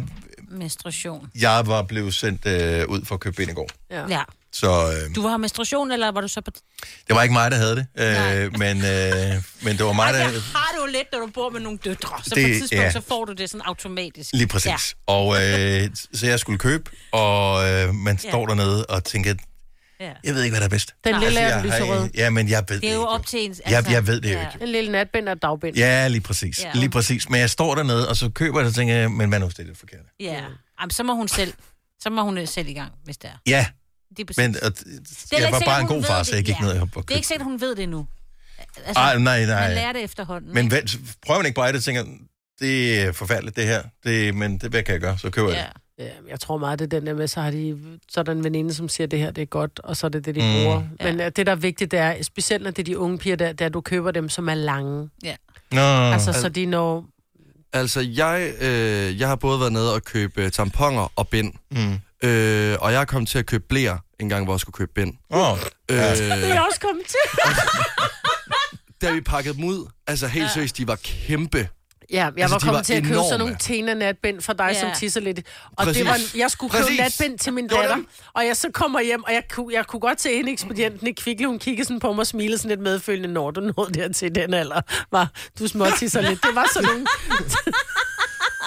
menstruation. Jeg var blevet sendt øh, ud for at købe bind i går. Ja. ja. Så, øh, du var menstruation, eller var du så på... Det var ikke mig, der havde det, øh, men, øh, men det var mig, der... Ej, det har du lidt, når du bor med nogle døtre, så det, på et tidspunkt, ja. Så får du det sådan automatisk. Lige præcis. Ja. Og øh, så jeg skulle købe, og øh, man står ja. dernede og tænker, ja. jeg ved ikke, hvad der er bedst. Den Nej. lille altså, er lyserød. Ja, men jeg ved det, det er jo op til ens... Altså, jeg, jeg ved det ja. jo ikke. En lille natbind og dagbind. Ja, lige præcis. Ja. Lige præcis. Men jeg står dernede, og så køber jeg, og så tænker jeg, men man er jo stillet forkert. Ja, mm. Jamen, så må hun selv... Så må hun selv i gang, hvis det er. Ja. Det er, men, og, det er jeg var bare en god far, så jeg gik ja. ned og købte. Det er ikke sikkert, hun ved det nu. Altså, Ej, nej, nej. Man lærer det efterhånden. Men vent, prøver man ikke bare det og tænker, det er forfærdeligt det her, det, men det, hvad kan jeg gøre? Så køber ja. jeg det. Ja, jeg tror meget, det er den der med, så har de sådan en veninde, som siger, det her det er godt, og så er det det, de mm. bruger. Men ja. det, der er vigtigt, det er, specielt når det er de unge piger, der, der du køber dem, som er lange. Ja. Nå. Altså, så de når... Altså, jeg, øh, jeg har både været nede og købe tamponer og bind. Mm. Øh, og jeg er kommet til at købe blæer, en gang hvor jeg skulle købe bind. Åh. Oh. Øh, det er også kommet til. Da vi pakkede dem ud, altså helt ja. seriøst, de var kæmpe. Ja, jeg altså, var kommet var til at købe enorme. sådan nogle Tena-natbind for dig, ja. som tisser lidt. Og Præcis. det var, en, jeg skulle købe Præcis. natbind til min datter, og jeg så kommer hjem, og jeg kunne, jeg kunne godt se hende, ekspedienten i Kvickly, hun kiggede sådan på mig og smilede sådan lidt medfølende, når du nåede dertil den alder, var du småtisser lidt. Det var sådan nogle...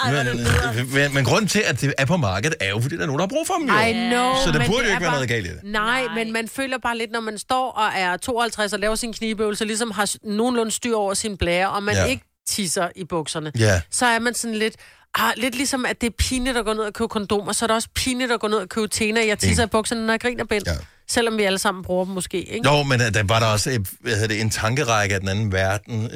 Men, men, men, men grunden til, at det er på markedet, er jo, fordi der er nogen, der har brug for dem, jo. I know, så der burde jo ikke være noget galt i det. Nej, nej, men man føler bare lidt, når man står og er tooghalvtreds og laver sin knibeøvelse, ligesom har nogenlunde styr over sin blære, og man ja. ikke tisser i bukserne, ja. så er man sådan lidt... Ah, lidt ligesom, at det er pinligt at gå ned og købe kondomer, så er det også pinligt at gå ned og købe tæner. Jeg tisser i bukserne, når jeg griner bind. Ja. Selvom vi alle sammen bruger dem måske, ikke? Jo, men der var der også hvad hedder det, en tankerække af den anden verden.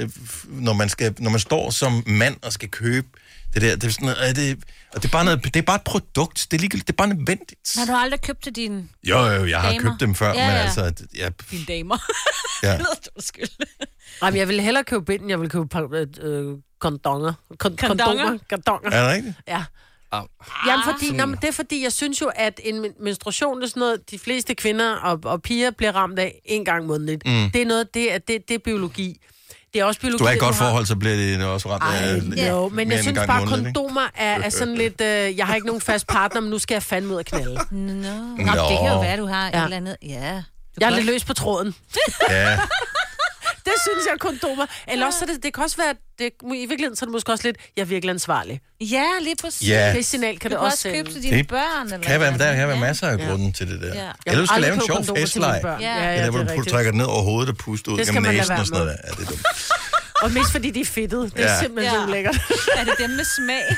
Når man, skal, når man står som mand og skal købe det der, det er, sådan, er, det, og det er bare noget, det er bare et produkt. Det er, det er bare nødvendigt. Men har du aldrig købt til dine Jo, jo, jeg har damer. købt dem før, ja, ja. men altså... Jeg... Dine damer. Ja. Jamen, jeg vil hellere købe binden, jeg vil købe... Øh, Kondonger. Kondonger. Kondonger. Kondonger. Er det rigtigt? Ja. Oh. Jamen, fordi, nå, men det er fordi, jeg synes jo, at en menstruation er sådan noget, de fleste kvinder og, og piger bliver ramt af en gang månedligt. Mm. Det er noget, det er, det, det er biologi. Det er også biologi. Du har et godt forhold, så bliver det også ramt af en gang månedligt. Men jeg synes bare, kondomer er, er sådan lidt, øh, jeg har ikke nogen fast partner, men nu skal jeg fandme ud og knalde. Nå, no. no. det kan jo være, du har ja. et eller andet. Ja. Jeg er lidt løs på tråden. Ja. Det synes jeg er kondomer. Eller også, så det, det kan også være, det, i virkeligheden, så er det måske også lidt, jeg er virkelig ansvarlig. Ja, lige præcis. Yeah. Det signal kan du det også sende. Du kan også købe til dine børn. Eller kan være, der kan være masser af ja. grunden til det der. Ja. Eller du skal lave en sjov festleje. Ja, ja, ja, det er, hvor du trækker det ned over hovedet og puster ud gennem næsen og sådan noget der. Ja, det er dumt. Og mest fordi de er fedtede. Det er ja. simpelthen ja. ulækkert. Er det dem med smag?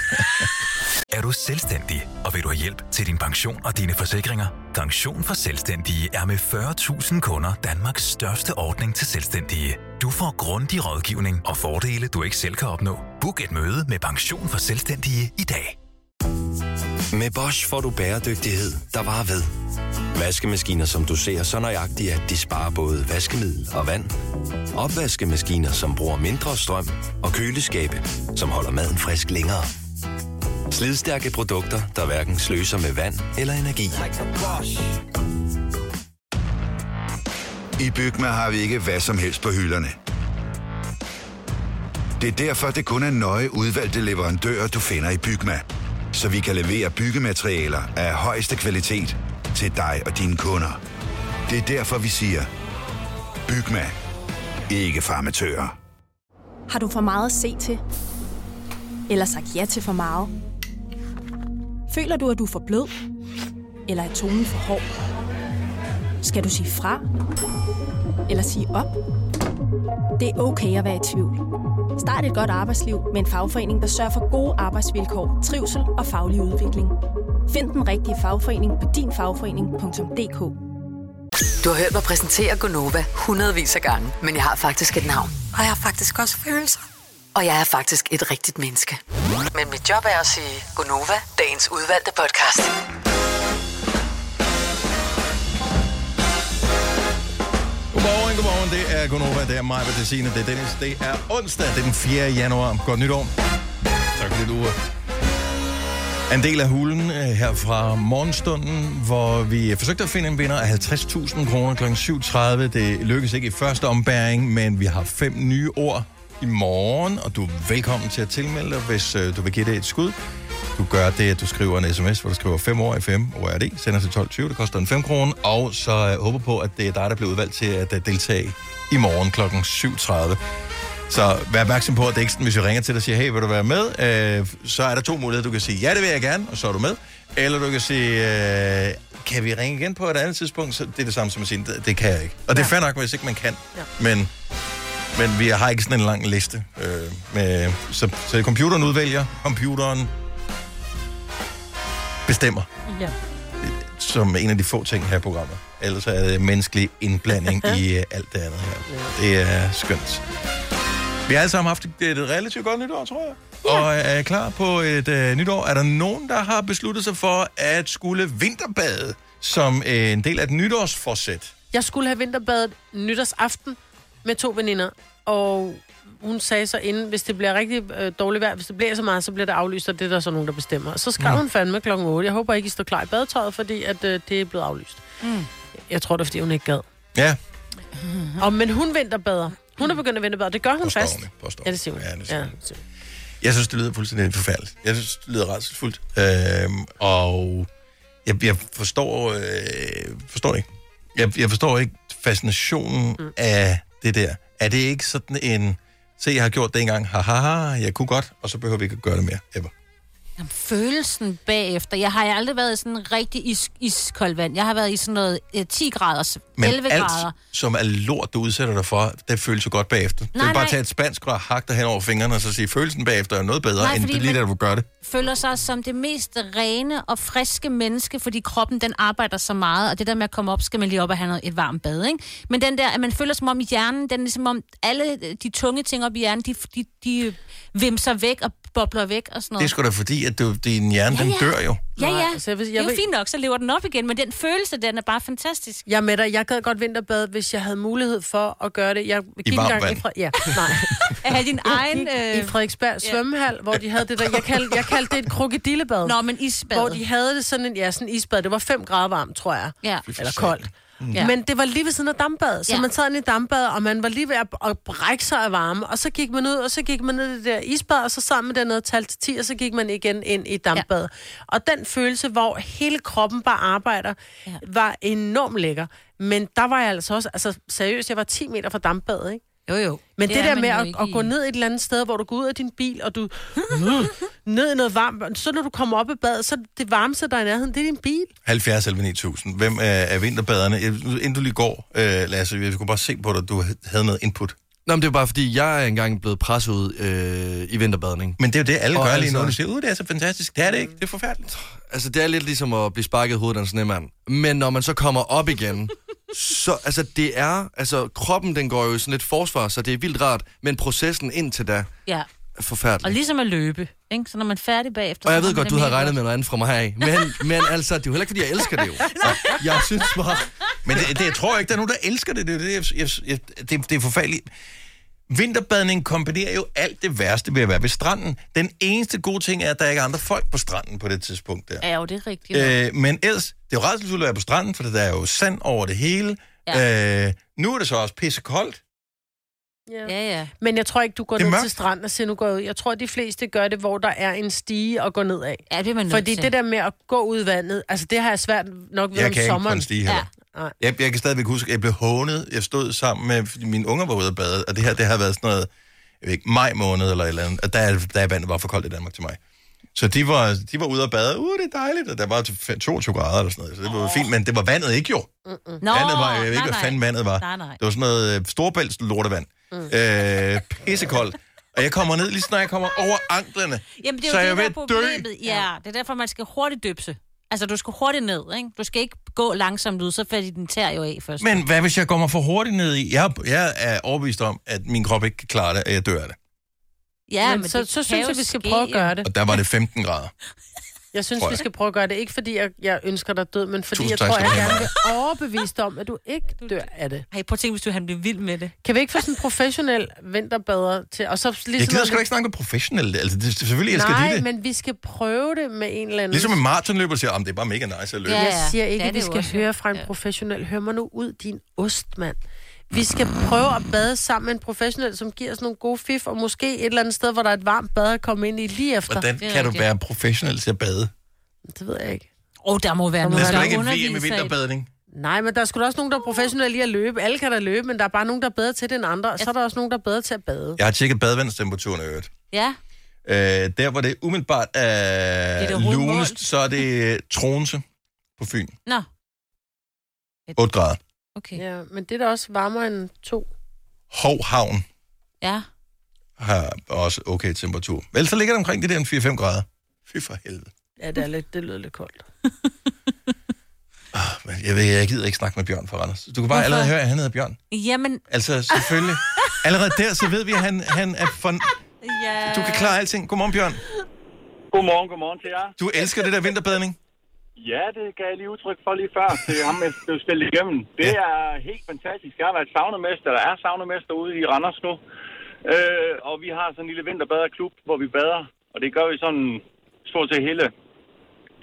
Er du selvstændig, og vil du have hjælp til din pension og dine forsikringer? Pension for Selvstændige er med fyrre tusind kunder Danmarks største ordning til selvstændige. Du får grundig rådgivning og fordele, du ikke selv kan opnå. Book et møde med Pension for Selvstændige i dag. Med Bosch får du bæredygtighed, der varer ved. Vaskemaskiner, som du ser så nøjagtigt, at de sparer både vaskemiddel og vand. Opvaskemaskiner, som bruger mindre strøm. Og køleskabe, som holder maden frisk længere. Slidstærke produkter, der hverken sløser med vand eller energi. I Bygma har vi ikke hvad som helst på hylderne. Det er derfor, det kun er nøje udvalgte leverandører, du finder i Bygma. Så vi kan levere byggematerialer af højeste kvalitet til dig og dine kunder. Det er derfor, vi siger, Bygma. Ikke farmatører. Har du for meget at se til? Eller sagt ja til for meget? Føler du, at du er for blød? Eller er tonen for hård? Skal du sige fra? Eller sige op? Det er okay at være i tvivl. Start et godt arbejdsliv med en fagforening, der sørger for gode arbejdsvilkår, trivsel og faglig udvikling. Find den rigtige fagforening på din fagforening punktum d k. Du har hørt mig præsentere GO Nova hundredvis af gange, men jeg har faktisk et navn. Og jeg har faktisk også følelser. Og jeg er faktisk et rigtigt menneske. Men mit job er at sige GO Nova, dagens udvalgte podcast. Godmorgen, godmorgen. Det er GO Nova, det er mig, det er Signe, det er Dennis. Det er onsdag, det er den fjerde januar. Godt nytår. Tak fordi du er en del af hulen her fra morgenstunden, hvor vi forsøgte at finde en vinder af halvtreds tusind kroner kl. syv tredive. Det lykkedes ikke i første ombæring, men vi har fem nye ord i morgen, og du er velkommen til at tilmelde dig, hvis øh, du vil give det et skud. du gør, det er, at du skriver en sms, hvor du skriver fem år F M, hvor er det, sender til tolv tyve, det koster en fem kroner, og så øh, håber på, at det er dig, der bliver udvalgt til at øh, deltage i morgen kl. syv tredive. Så vær opmærksom på, at det ikke sådan, hvis jeg ringer til dig og siger, hey, vil du være med? Øh, så er der to muligheder. Du kan sige, ja, det vil jeg gerne, og så er du med. Eller du kan sige, øh, kan vi ringe igen på et andet tidspunkt? Så det er det samme som at sige, det, det kan jeg ikke. Og det er fair nok, hvis ikke man kan. Ja. Men, men vi har ikke sådan en lang liste. Øh, med, så, så computeren udvælger, computeren bestemmer. Ja. Som en af de få ting her i programmet. Ellers er det menneskelig indblanding i øh, alt det andet her. Ja. Det er skønt. Vi har alle sammen haft et, et relativt godt nytår, tror jeg. Yeah. Og er klar på et øh, nytår. Er der nogen, der har besluttet sig for at skulle vinterbade som øh, en del af et nytårsforsæt? Jeg skulle have vinterbadet nytårsaften med to veninder. Og hun sagde så inden, hvis det bliver rigtig øh, dårligt vejr, hvis det bliver så meget, så bliver det aflyst, og det er der så nogen, der bestemmer. Så skrev hun fandme klokken otte. Jeg håber ikke, I står klar i badetøjet, fordi at, øh, det er blevet aflyst. Mm. Jeg tror det er, fordi hun ikke gad. Ja. Mm-hmm. Og, men hun vinterbader. Hun er begyndt at vinterbade, det gør hun fast. Ja, det siger hun. Ja, det siger hun. Ja. Jeg synes, det lyder fuldstændig forfærdeligt. Jeg synes, det lyder rædselsfuldt. Øhm, og jeg, jeg forstår, øh, forstår ikke. Jeg, jeg forstår ikke fascinationen mm. af det der. Er det ikke sådan en, se, jeg har gjort det engang, ha, ha, ha, jeg kunne godt, og så behøver vi ikke at gøre det mere, ever. Jamen, følelsen bagefter. Jeg har aldrig været i sådan rigtig is- iskold vand. Jeg har været i sådan noget eh, ti graders, elleve grader. Men alt, som er lort, du udsætter dig for, det føles jo godt bagefter. Nej, du kan bare tage et spansk rør, hakke dig hen over fingrene, og så sige, følelsen bagefter er noget bedre, nej, end det lige da du gør det. Føler sig som det mest rene og friske menneske, fordi kroppen, den arbejder så meget, og det der med at komme op, skal man lige op og have noget, et varmt bad, ikke? Men den der, at man føler som om i hjernen, den er ligesom om alle de tunge ting op i hjernen, de, de, de vimser væk og bobler væk og sådan noget. Det er sgu da fordi, at du, din hjerne, ja, ja. Den dør jo. Ja, ja. Altså, jeg, jeg, det er jo fint nok, så lever den op igen, men den følelse, den er bare fantastisk. Jeg er med dig. Jeg gad godt vinterbade, hvis jeg havde mulighed for at gøre det. Jeg gik I gang i fra, ja, nej. Jeg havde din egen... Øh... I Frederiksberg svømmehal, ja. Hvor de havde det der... Jeg kaldte, jeg kaldte det et krokodillebad. Nå, men isbad. Hvor de havde det sådan en... Ja, sådan en isbad. Det var fem grader varmt, tror jeg. Ja. Eller koldt. Mm. Ja. Men det var lige ved siden af dampbad, så ja. Man sad ind i dampbad, og man var lige ved at, at brække sig af varme, og så gik man ud, og så gik man ned i det der isbad, og så sammen med den og talte til ti, og så gik man igen ind i dampbad. Ja. Og den følelse, hvor hele kroppen bare arbejder, ja. Var enormt lækker. Men der var jeg altså også, altså seriøst, jeg var ti meter fra dampbadet, ikke? Jo, jo. Men det, det der med at, at gå ned et eller andet sted, hvor du går ud af din bil, og du ned i noget varmt, så når du kommer op i badet, så det varmeste der i nærheden, det er din bil. halvfjerds elleve ni tusind. Hvem er, er vinterbaderne? Inden du lige går, øh, Lasse, jeg kunne bare se på dig, du havde noget input. Nå, men det er bare fordi, jeg er engang blevet presset ud øh, i vinterbadning. Men det er jo det, alle og gør altså, lige nu. Du siger, uh, det er så fantastisk. Det er det ikke. Det er forfærdeligt. Altså, det er lidt ligesom at blive sparket i hovedet af en snemand. Men når man så kommer op igen... Så, altså, det er... Altså, kroppen, den går jo i sådan lidt forsvar, så det er vildt rart, men processen indtil da ja. Er forfærdelig. Og ligesom at løbe, ikke? Så når man er færdig bagefter... Og jeg ved godt, du havde regnet med noget andet fra mig af, men, men altså, det er jo heller ikke, fordi jeg elsker det jo. Jeg synes bare... Men det, det, jeg tror ikke, der er nogen, der elsker det. Det, det, jeg, jeg, det, det er forfærdeligt. Vinterbadning kombinerer jo alt det værste ved at være ved stranden. Den eneste gode ting er, at der ikke er andre folk på stranden på det tidspunkt der. Ja, jo, det er rigtigt. Øh, men ellers, det er jo rædselsfuldt at være på stranden, for der er jo sand over det hele. Ja. Øh, nu er det så også pissekoldt. Ja. Ja, ja. Men jeg tror ikke, du går ned til stranden og siger, nu går jeg ud. Jeg tror, de fleste gør det, hvor der er en stige og går ned af. Ja, det er man nødt Fordi til. Det der med at gå ud i vandet, altså det har jeg svært nok ved jeg om sommeren. Jeg kan ikke få en stige heller. Ja. Jeg, jeg kan stadigvæk huske, at jeg blev hånet. Jeg stod sammen med, mine unger var ude og bade, og det her, det har været sådan noget, jeg ved ikke, maj måned eller et eller andet. Og der, der vandet var for koldt i Danmark til mig. Så de var, de var ude og bade. Uh, det er dejligt. Og der var toogtyve grader eller sådan noget. Så det var oh. fint, men det var vandet ikke jo. Mm-mm. Vandet var, jeg ved ikke, nej, hvad fanden vandet var. Nej, nej. Det var sådan noget Storbælt lortevand. Mm. Øh, pissekold. Og jeg kommer ned, lige snart jeg kommer over anklerne. Jamen, det er jo så det, jeg ved dø. Ja, det er derfor, man skal hurtigt døbse. Altså, du skal hurtigt ned, ikke? Du skal ikke gå langsomt ud, så falder den tær jo af først. Men hvad hvis jeg kommer for hurtigt ned i? Jeg, jeg er overbevist om, at min krop ikke kan klare det, og jeg dør af det. Ja, men, men så, så synes jeg, vi skal ske. Prøve at gøre det. Og der var det femten grader. Jeg synes, jeg. Vi skal prøve at gøre det. Ikke fordi jeg, jeg ønsker dig død, men fordi Tusind jeg tror, tak, jeg gerne vil overbevist om, at du ikke dør af det. Hey, prøv at tænke, hvis du han bliver vild med det. Kan vi ikke få sådan en professionel vinterbader til? Og så ligesom jeg gider sgu da ikke snakke med professionel. Altså, det, selvfølgelig elsker de det. Nej, men vi skal prøve det med en eller anden. Ligesom en maratonløber siger, det er bare mega nice at løbe. Ja, ja. Jeg siger ikke, at vi skal høre fra en professionel. Hør mig nu ud, din ostmand. Vi skal prøve at bade sammen med en professionel, som giver os nogle gode fif, og måske et eller andet sted, hvor der er et varmt bad at komme ind i lige efter. Hvordan kan rigtigt. Du være professionel til at bade? Det ved jeg ikke. Åh, oh, der må være der noget. Der er sgu ikke en V M i vinterbadning. Nej, men der er sgu da også nogen, der er professionelle i at løbe. Alle kan da løbe, men der er bare nogen, der er bedre til det end andre. Og så er der også nogen, der er bedre til at bade. Jeg har tjekket badevandstemperaturen i øvrigt. Ja. Øh, der, hvor det umiddelbart er lunest, så er det Troense på Fyn. Nå. otte grader. Okay. Ja, men det er da også varmere end to. Ho-havn. Ja. Har også okay temperatur. Vel, så ligger det omkring det der en fire til fem grader. Fy for helvede. Ja, det, er lidt, det lyder lidt koldt. Oh, jeg ved, jeg gider ikke snakke med Bjørn fra Randers. Du kan bare Hvorfor? Allerede høre, at han hedder Bjørn. Jamen... Altså, selvfølgelig. Allerede der, så ved vi, at han, han er fun. Yeah. Du kan klare alting. Godmorgen, Bjørn. Godmorgen, godmorgen til jer. Du elsker det der vinterbadning? Ja, det gav jeg lige udtryk for lige før. Det er ham, jeg blev stillet igennem. Det ja. Er helt fantastisk. Jeg har været saunemester, der er saunemester ude i Randers nu. Øh, og vi har sådan en lille vinterbaderklub, hvor vi bader. Og det gør vi sådan stort set hele...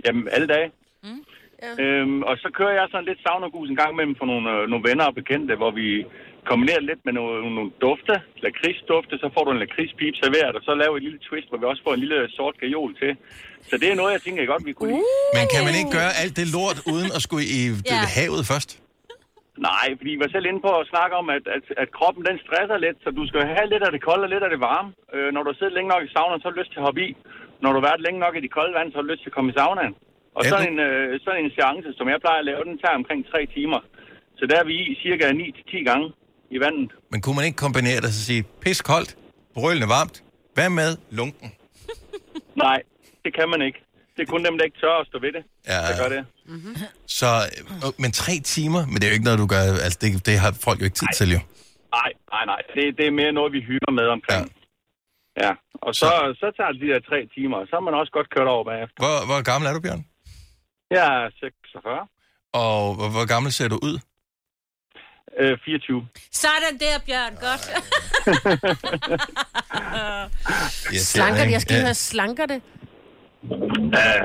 Jamen, alle dage. Mm. Ja. Øhm, og så kører jeg sådan lidt saunagus en gang imellem for nogle, øh, nogle venner og bekendte, hvor vi kombinerer lidt med nogle, nogle dufte, lakridsdufte, så får du en lakridspip serveret, og så laver vi et lille twist, hvor vi også får en lille sort gajol til. Så det er noget, jeg tænker jeg godt, vi kunne lide. Uh, Men kan man ikke gøre alt det lort, uden at skulle i ja. havet først? Nej, fordi vi var selv inde på at snakke om, at, at, at kroppen den stresser lidt, så du skal have lidt af det kolde og lidt af det varme. Øh, når du sidder længe nok i saunaen, så har du lyst til at hoppe i. Når du har været længe nok i de kolde vand, så har du lyst til at komme i saunaen. Og sådan en, øh, sådan en seance, som jeg plejer at lave, den tager omkring tre timer. Så der er vi i cirka ni til ti gange i vandet. Men kunne man ikke kombinere det og sige, pis koldt, brølende varmt, hvad med lunken? Nej, det kan man ikke. Det er kun dem, der ikke tør at stå ved det, ja. der gør det. Mm-hmm. Så, øh, men tre timer, men det er jo ikke noget, du gør, altså det, det har folk jo ikke tid nej. til jo. Nej, nej, nej, det, det er mere noget, vi hyrer med omkring. Ja. ja. Og så, så. så tager det de der tre timer, og så er man også godt kørt over bagefter. Hvor, hvor gammel er du, Bjørn? Jeg er seksogfyrre. Og hvor, hvor gammel ser du ud? Øh, fireogtyve. Sådan der, Bjørn. Godt. Slanker det? Jeg skal lige høre, slanker det? Uh,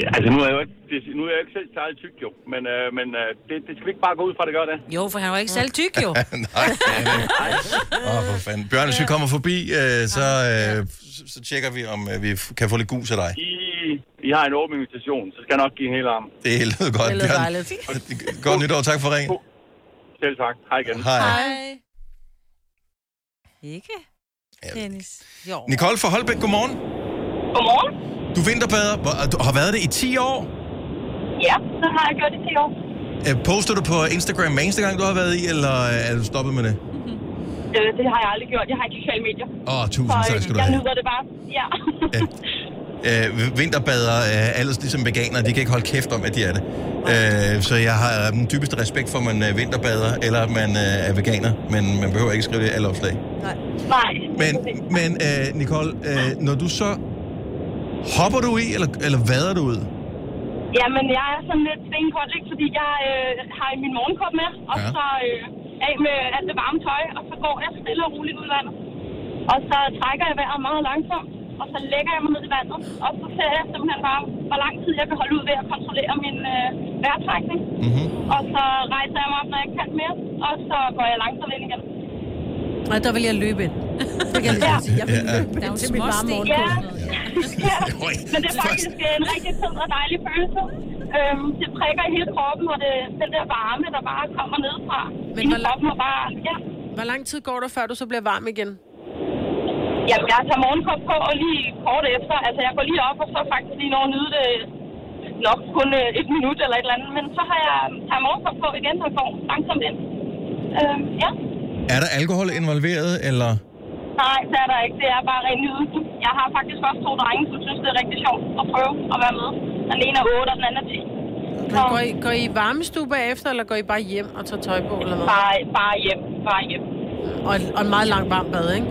ja, altså, nu er jeg jo ikke, nu er jeg ikke selv særlig tyk, jo. Men, uh, men uh, det, det skal vi ikke bare gå ud fra, det gør det. Jo, for han var ikke særlig tyk, jo. Nej. Åh, oh, for fanden. Bjørn, hvis vi kommer forbi, uh, så, uh, så tjekker vi, om uh, vi kan få lidt gus af dig. I, I har en åben invitation, så skal jeg nok give en hel arm. Det er helt godt, det Bjørn. Godt nytår, tak for ringen. Selv tak. Hej igen. Hej. Hej. Ikke? Dennis. Jo. Nicole fra Holbæk, godmorgen. Godmorgen. Du vinterbader, og du har været det i ti år? Ja, det har jeg gjort i ti år. Poster du på Instagram hver eneste gang, du har været i, eller er du stoppet med det? Mm-hmm. Øh, det har jeg aldrig gjort. Jeg har ikke sociale medier. Åh, oh, tusind tak skal du have. Jeg nyder det bare. Ja. Øh, vinterbader, øh, alle ligesom veganere, de kan ikke holde kæft om, at de er det. Øh, så jeg har den dybeste respekt for, at man øh, vinterbader, eller at man øh, er veganer, men man behøver ikke skrive det i alle opslag. Nej. Nej. Men, men øh, Nicole, øh, når du så... Hopper du i, eller, eller vader du ud? Jamen, jeg er sådan lidt stenkold, ikke? Fordi jeg øh, har min morgenkop med, og ja. så øh, af med alt det varme tøj, og så går jeg stille og roligt ud i vandet. Og så trækker jeg vejret meget langsomt. Og så lægger jeg mig ned i vandet, og så ser jeg simpelthen bare, hvor lang tid jeg kan holde ud ved at kontrollere min øh, vejrtrækning. Mm-hmm. Og så rejser jeg mig op, når jeg kan mere, og så går jeg langsomt ind igen. Og der vil jeg løbe ind. Jeg, ja. jeg vil løbe ja. ind til mit varme morgen. Ja. ja, men det er faktisk en rigtig sød og dejlig følelse. Øhm, det prikker i hele kroppen, og det den der varme, der bare kommer nedefra. Men hvor, lang... bare, ja. hvor lang tid går der, før du så bliver varm igen? Jamen, jeg tager morgenkop på, og lige kort efter, altså jeg går lige op, og så faktisk lige når nyde det nok kun et minut eller et eller andet, men så har jeg tager morgenkop på igen, så jeg får langsomt ind. Øh, ja. Er der alkohol involveret, eller? Nej, det er der ikke. Det er bare ren nydelse. Jeg har faktisk også to drenge, som synes, det er rigtig sjovt at prøve at være med. Den ene er otte, og den anden er ti. Så... Går, I, går I varmestue bagefter, eller går I bare hjem og tager tøj på, eller hvad? Bare, bare hjem, bare hjem. Og, og en meget lang varm bad, ikke?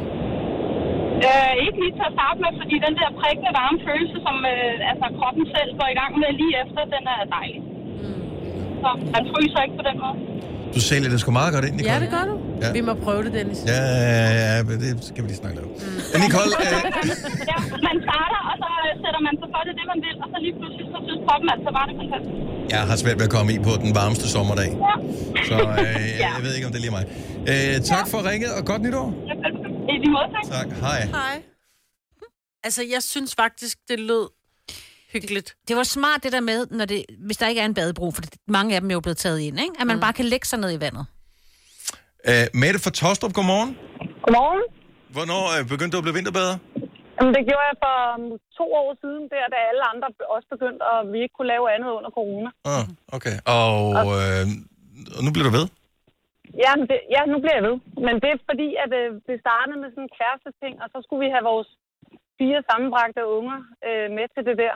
Øh, ikke lige til at starte med, fordi den der prikkende varme følelse, som øh, altså, kroppen selv går i gang med lige efter, den er dejlig. Så man fryser ikke på den måde. Du sælger det sgu meget godt ind, Nicole. Ja, det gør du. Ja. Vi må prøve det, Dennis. Ja, ja, ja, ja, det skal vi lige snakke lidt om. Mm. Nicole... Øh... ja, man starter, og så sætter man sig for, det er det, man vil, og så lige pludselig så synes kroppen, at så var det fantastisk. Jeg har svært ved at komme i på den varmeste sommerdag. Ja. Så øh, ja. jeg ved ikke, om det er lige mig. Øh, tak ja. for ringet, og godt nytår. Ja, i lige måde, tak. Tak, hej. Hej. Altså, jeg synes faktisk, det lød hyggeligt. Det var smart det der med, når det, hvis der ikke er en badebro, for mange af dem er jo blevet taget ind, ikke? At man mm. bare kan lægge sig ned i vandet. Uh, Mette fra Tostrup, godmorgen. Godmorgen. Hvornår uh, begyndte du at blive vinterbader? Jamen, det gjorde jeg for um, to år siden, der, da alle andre også begyndte, og vi ikke kunne lave andet under corona. Ah, okay. Og, øh, og nu bliver du ved? Ja, det, ja, nu bliver jeg ved. Men det er fordi, at øh, det startede med sådan en kæresteting, og så skulle vi have vores fire sammenbragte unger øh, med til det der.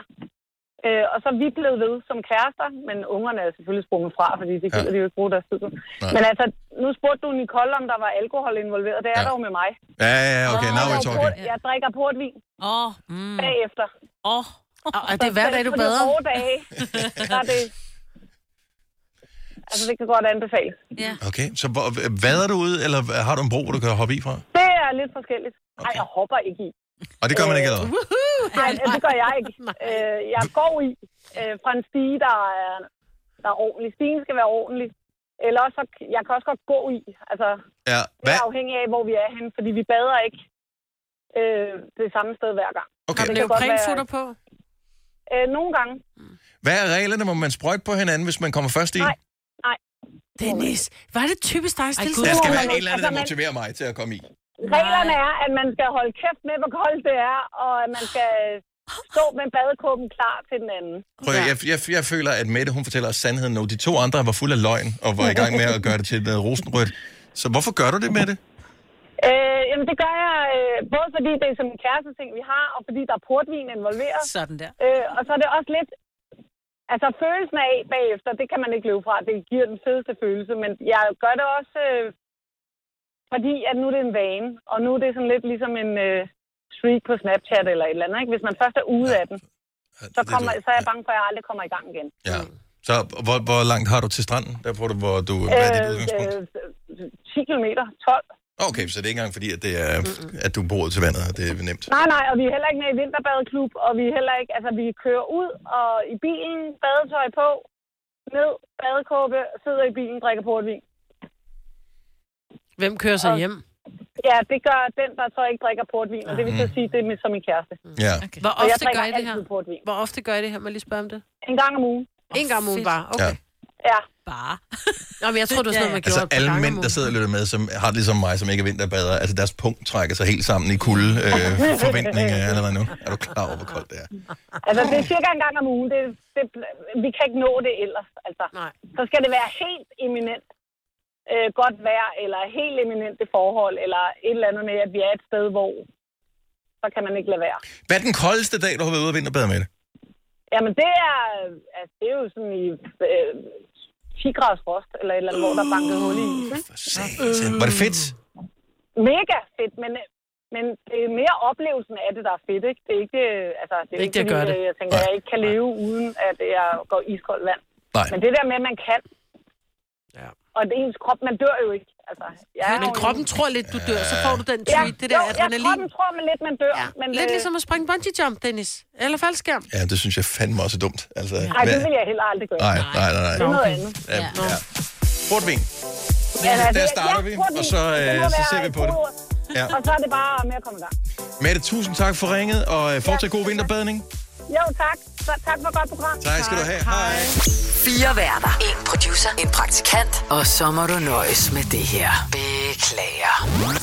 Øh, og så er vi blevet ved som kærester, men ungerne er selvfølgelig sprunget fra, fordi de gider ja. de jo ikke bruge deres tid. Nej. Men altså, nu spurgte du Nicole, om der var alkohol involveret. Det er ja. der jo med mig. Ja, ja, ja, okay, oh, now we're talking. Port, jeg drikker portvin oh, mm. bagefter. Åh, oh. oh, er det hver dag, du bader? Så dage, er det... Altså, det kan godt anbefales. Ja. Okay, så vader du ud, eller har du en bro, du kan hoppe i fra? Det er lidt forskelligt. Nej, okay. jeg hopper ikke i. Og det gør man ikke, eller? Nej, det gør jeg ikke. Øh, jeg går i øh, fra en stige, der er, der er ordentlig. Stigen skal være ordentlig. Eller også, jeg kan også godt gå i. Altså, ja. det er afhængigt af, hvor vi er henne, fordi vi bader ikke øh, det samme sted hver gang. Okay. Har du neoprensutter på? Øh, nogle gange. Hvad er reglerne? Må man sprøjte på hinanden, hvis man kommer først i? Nej, nej. Dennis, hvad er det typisk dig stille? Der skal være et eller andet, der motiverer mig til at komme i. Reglerne er, at man skal holde kæft med, hvor koldt det er, og at man skal stå med badekåben klar til den anden. Prøv, jeg, jeg, jeg føler, at Mette, hun fortæller os sandheden nu. De to andre var fuld af løgn og var i gang med at gøre det til noget rosenrødt. Så hvorfor gør du det, Mette? Øh, jamen, det gør jeg øh, både fordi det er som en kæresteting, vi har, og fordi der er portvin involveret. Sådan der. Øh, og så er det også lidt... Altså, følelsen af bagefter, det kan man ikke løbe fra. Det giver den fedeste følelse, men jeg gør det også... Øh, Fordi at nu er det en vane, og nu er det sådan lidt ligesom en øh, streak på Snapchat eller et eller andet, ikke? Hvis man først er ude ja. af den, så, kommer, så er jeg bange for, at jeg aldrig kommer i gang igen. Ja. Så hvor, hvor langt har du til stranden? Der får du, hvor du, hvad er dit udgangspunkt? Øh, ti kilometer, tolv. Okay, så det er ikke engang fordi, at, det er, at du bor til vandet, og det er nemt? Nej, nej, og vi er heller ikke med i vinterbadeklub, og vi er heller ikke, altså vi kører ud og i bilen, badetøj på, ned, badekåbe, sidder i bilen, drikker portvin. Hvem kører sig og, hjem? Ja, det gør den, der så ikke drikker portvin, og det vil så sige, det er mit, som min kæreste. Ja. Okay. Hvor ofte gør I det her? Portvin. Hvor ofte gør I det her? Må jeg lige spørge om det? En gang om ugen. Oh, en gang om ugen bare? Okay. Ja. ja. Bare? Nå, men jeg tror, du er sådan, man gjorde det. Altså, alle mænd, der sidder og lytter med, som har det ligesom mig, som ikke er vinterbader, altså deres punkt trækker sig helt sammen i kulde øh, forventninger allerede nu. Er du klar over, hvor koldt det er? Altså, det er cirka en gang om ugen. Det, det, vi kan ikke nå det ellers, altså. Nej. Så skal det være helt eminent. Øh, godt vejr, eller helt eminente forhold, eller et eller andet med, at vi er et sted, hvor så kan man ikke lade være. Hvad er den koldeste dag, du har været ude og vinterbader med det? Jamen, det er, altså, det er jo sådan i øh, ti graders frost, eller et eller andet, hvor uh, der bankede hul i isen. Var det fedt? Mega fedt, men, men det er mere oplevelsen af det, der er fedt, ikke? Det er ikke, altså, det er ikke, ikke fordi, det. jeg tænker, at jeg ikke kan leve uden, at jeg går iskoldt vand. Nej. Men det der med, at man kan... Ja. Og ens krop, man dør jo ikke. Altså, jeg men, men kroppen en... tror lidt, du dør, så får du den tweet, ja, det der jo, adrenalin. Ja, kroppen tror man lidt, man dør. Ja. Men lidt øh... ligesom at springe bungee jump, Dennis. Eller faldskærm. Ja, det synes jeg fandme også er dumt. Nej, altså, ja. det vil jeg heller aldrig gøre. Nej, nej, nej. nej. Det er noget andet. Ja. Ja. Ja. Portvin. Ja, nej, der starter ja, vi, og så, øh, så ser vi på det. Ja. Og så er det bare med at komme i gang. Mette, tusind tak for ringet, og fortsat ja, god vinterbadning. Jo, tak. Så, tak for godt program. Tak skal du have. Hej. Fire værter. En producer. En praktikant. Og så må du nøjes med det her. Beklager.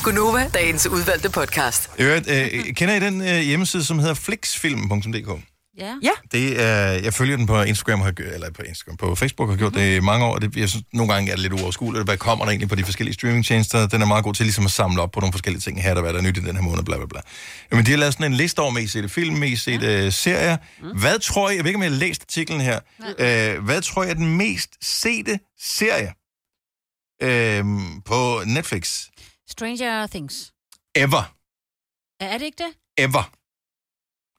GO Nova, dagens udvalgte podcast. Øh, øh, kender I den øh, hjemmeside, som hedder flixfilm punktum d k? Ja. ja. Det er, jeg følger den på Instagram, har, eller på, Instagram, på Facebook har gjort mm-hmm. det i mange år. Det, jeg synes, nogle gange er det lidt uoverskueligt. Hvad kommer der egentlig på de forskellige streamingtjenester? Den er meget god til ligesom at samle op på nogle forskellige ting. Her der hvad der er nyt i den her måned, bla bla bla. Men de har lavet sådan en liste over mest set film, mest set mm. uh, serier. Mm. Hvad tror I, jeg ved ikke om jeg har læst artiklen her, mm. uh, hvad tror I er den mest sete serie uh, på Netflix? Stranger Things. Ever. Er det ikke det? Ever.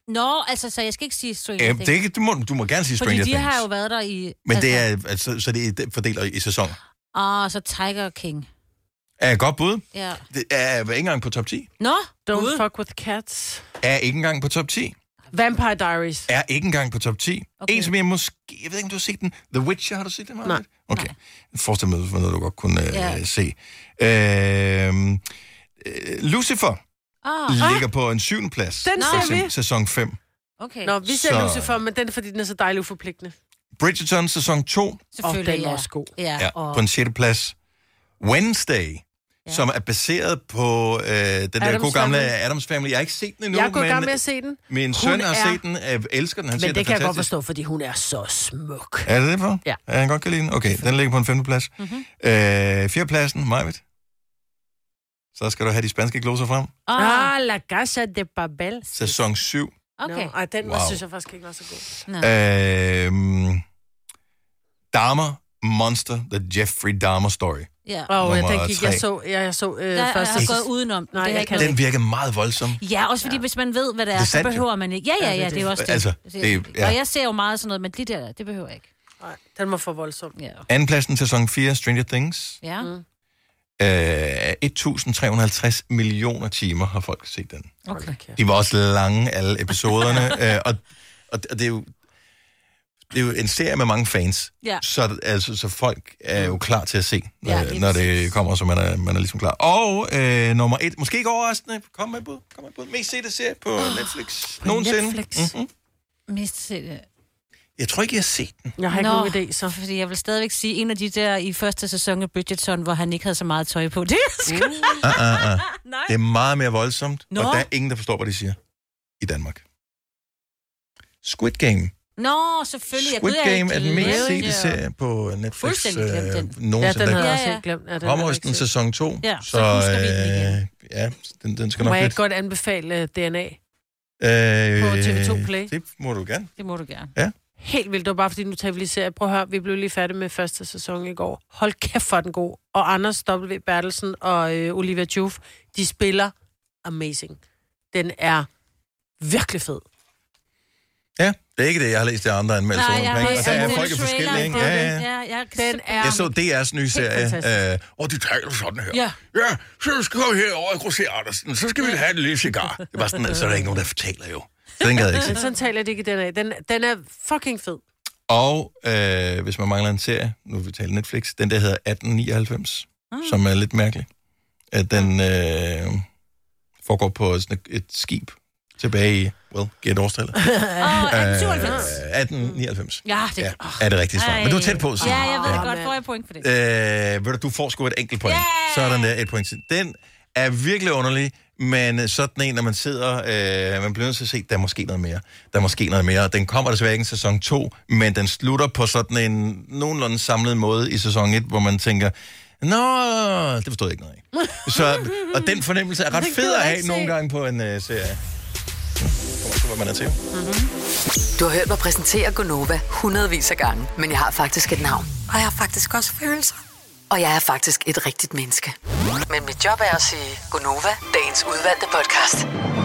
Nå, altså, så jeg skal ikke sige Stranger Things. Æm, det ikke, du, må, du må gerne sige Stranger Things. Fordi de har jo været der i... Men altså, det er, altså, så det er fordelt i sæson. Og så Tiger King. Er jeg godt bud? Ja. Det er ikke engang på top ti. Nå, no, Don't Fuck With Cats. Er ikke engang på top ti. Vampire Diaries. Er ikke engang på top ti. Okay. En, som jeg måske... Jeg ved ikke, om du har set den. The Witcher, har du set den? Meget? Nej. Okay. Nej. Forestil mig, det var noget, du godt kunne yeah. øh, se. Øh, Lucifer oh. ligger på en syvende plads. Den ser vi. Sæson fem. Okay. Nå, vi ser så... Lucifer, men den er, fordi den er så dejlig uforpligtende. Bridgerton, sæson to. Selvfølgelig, og den er ja. også god. Ja, ja, og... på en sjette plads. Wednesday, ja. som er baseret på øh, den Adams der gode gamle Family. Adams Family. Jeg har ikke set den endnu, jeg men gang med at se den. Min hun søn har er... set den, jeg elsker den. Han men siger, det, det kan jeg godt forstå, fordi hun er så smuk. Er det det for? Ja. Er han godt kan lide den? Okay, den ligger på en femte plads. Mm-hmm. Øh, fjerde pladsen, Majvidt. Så skal du have de spanske gloser frem. Ah, oh, La Casa de Babel. Sæson syv. Okay. No. Ej, den wow. synes jeg faktisk ikke var så god. No. Øhm, Dahmer, Monster, The Jeffrey Dahmer Story. Ja. Yeah. Oh, den gik, jeg så, jeg, jeg så øh, der først. Der er jeg gået udenom. Nej, jeg kan den ikke. Virker meget voldsom. Ja, også fordi ja. hvis man ved, hvad det er, det så behøver man ikke. Ja, ja, ja, ja, det er også det. Altså, det ja. Og jeg ser jo meget sådan noget, men det der, det behøver jeg ikke. Nej, den var for voldsom. Ja. Andenpladsen, sæson fire, Stranger Things. Ja. Mm. et tusind tre hundrede og halvtreds millioner timer har folk set den. Okay. De var også lange, alle episoderne. og, og, og det, er jo, det er jo en serie med mange fans. Yeah. Så, altså, så folk er jo klar til at se, når, yeah, når det kommer, så man er, man er ligesom klar. Og øh, nummer et, måske ikke overraskende, kom med bud, kom med bud. Mest set serie på oh, Netflix. På nogensinde. Netflix. Mm-hmm. Mest set. Jeg tror ikke, jeg har set den. Jeg har ikke nogen idé, så. Fordi jeg vil stadigvæk sige, en af de der i første sæson af Bridgerton, hvor han ikke havde så meget tøj på. Det er, uh. uh, uh, uh. det er meget mere voldsomt, no. og der er ingen, der forstår, hvad de siger i Danmark. Squid Game. Nå, no, selvfølgelig. Squid jeg Game er den mest sete serie på Netflix. Fuldstændig glemt den. Øh, ja, den havde jeg også glemt. Ja, Omrøsten sæson to. Ja, så, så husker vi den igen. Ja, den, den skal nok lidt. Må jeg ikke godt anbefale D N A øh, på T V to Play? Det må du gerne. Det må du gerne. Ja. Helt vildt, det var bare fordi, nu tager vi lige serier. Prøv at høre, vi blev lige færdige med første sæson i går. Hold kæft for den god. Og Anders W. Bertelsen og øh, Olivia Joof, de spiller amazing. Den er virkelig fed. Ja, det er ikke det, jeg har læst det andre anmeldelser omkring. Og der er folk jo forskellige, ikke? Ja, ja. Ja, jeg, den er jeg så D R's nye serie. Øh, og de taler sådan her. Ja, ja så skal vi herover og grosser Andersen. Så skal vi have en lille cigar. Det var sådan, altså, der er ikke nogen, der fortaler jo. Den gad jeg ikke. Sådan taler det ikke den af. Den, den er fucking fed. Og øh, hvis man mangler en serie, nu vil vi tale Netflix, den der hedder atten nioghalvfems, mm. som er lidt mærkelig. At den øh, foregår på sådan et, et skib tilbage i, well, get årstallet. Åh, atten syvoghalvfems. atten nioghalvfems. Ja, det ja, er det rigtigt svar. Men du er tæt på. Så. Ja, jeg ved ja. godt. Får jeg point for det? Øh, ved du, du får sgu et enkelt point. Yeah. Så er den der et point. Den er virkelig underlig. Men sådan en, når man sidder, øh, man bliver nødt til at se, der er måske noget mere. Der er måske noget mere. Den kommer desværre ikke i sæson to, men den slutter på sådan en nogenlunde samlet måde i sæson et, hvor man tænker, nå, det forstod jeg ikke noget af. Så, og den fornemmelse er ret fed at have nogle gange på en øh, serie. Man er til. Mm-hmm. Du har hørt mig præsentere Go Nova hundredvis af gange, men jeg har faktisk et navn. Og jeg har faktisk også følelser. Og jeg er faktisk et rigtigt menneske. Men mit job er at sige Go Nova, dagens udvalgte podcast.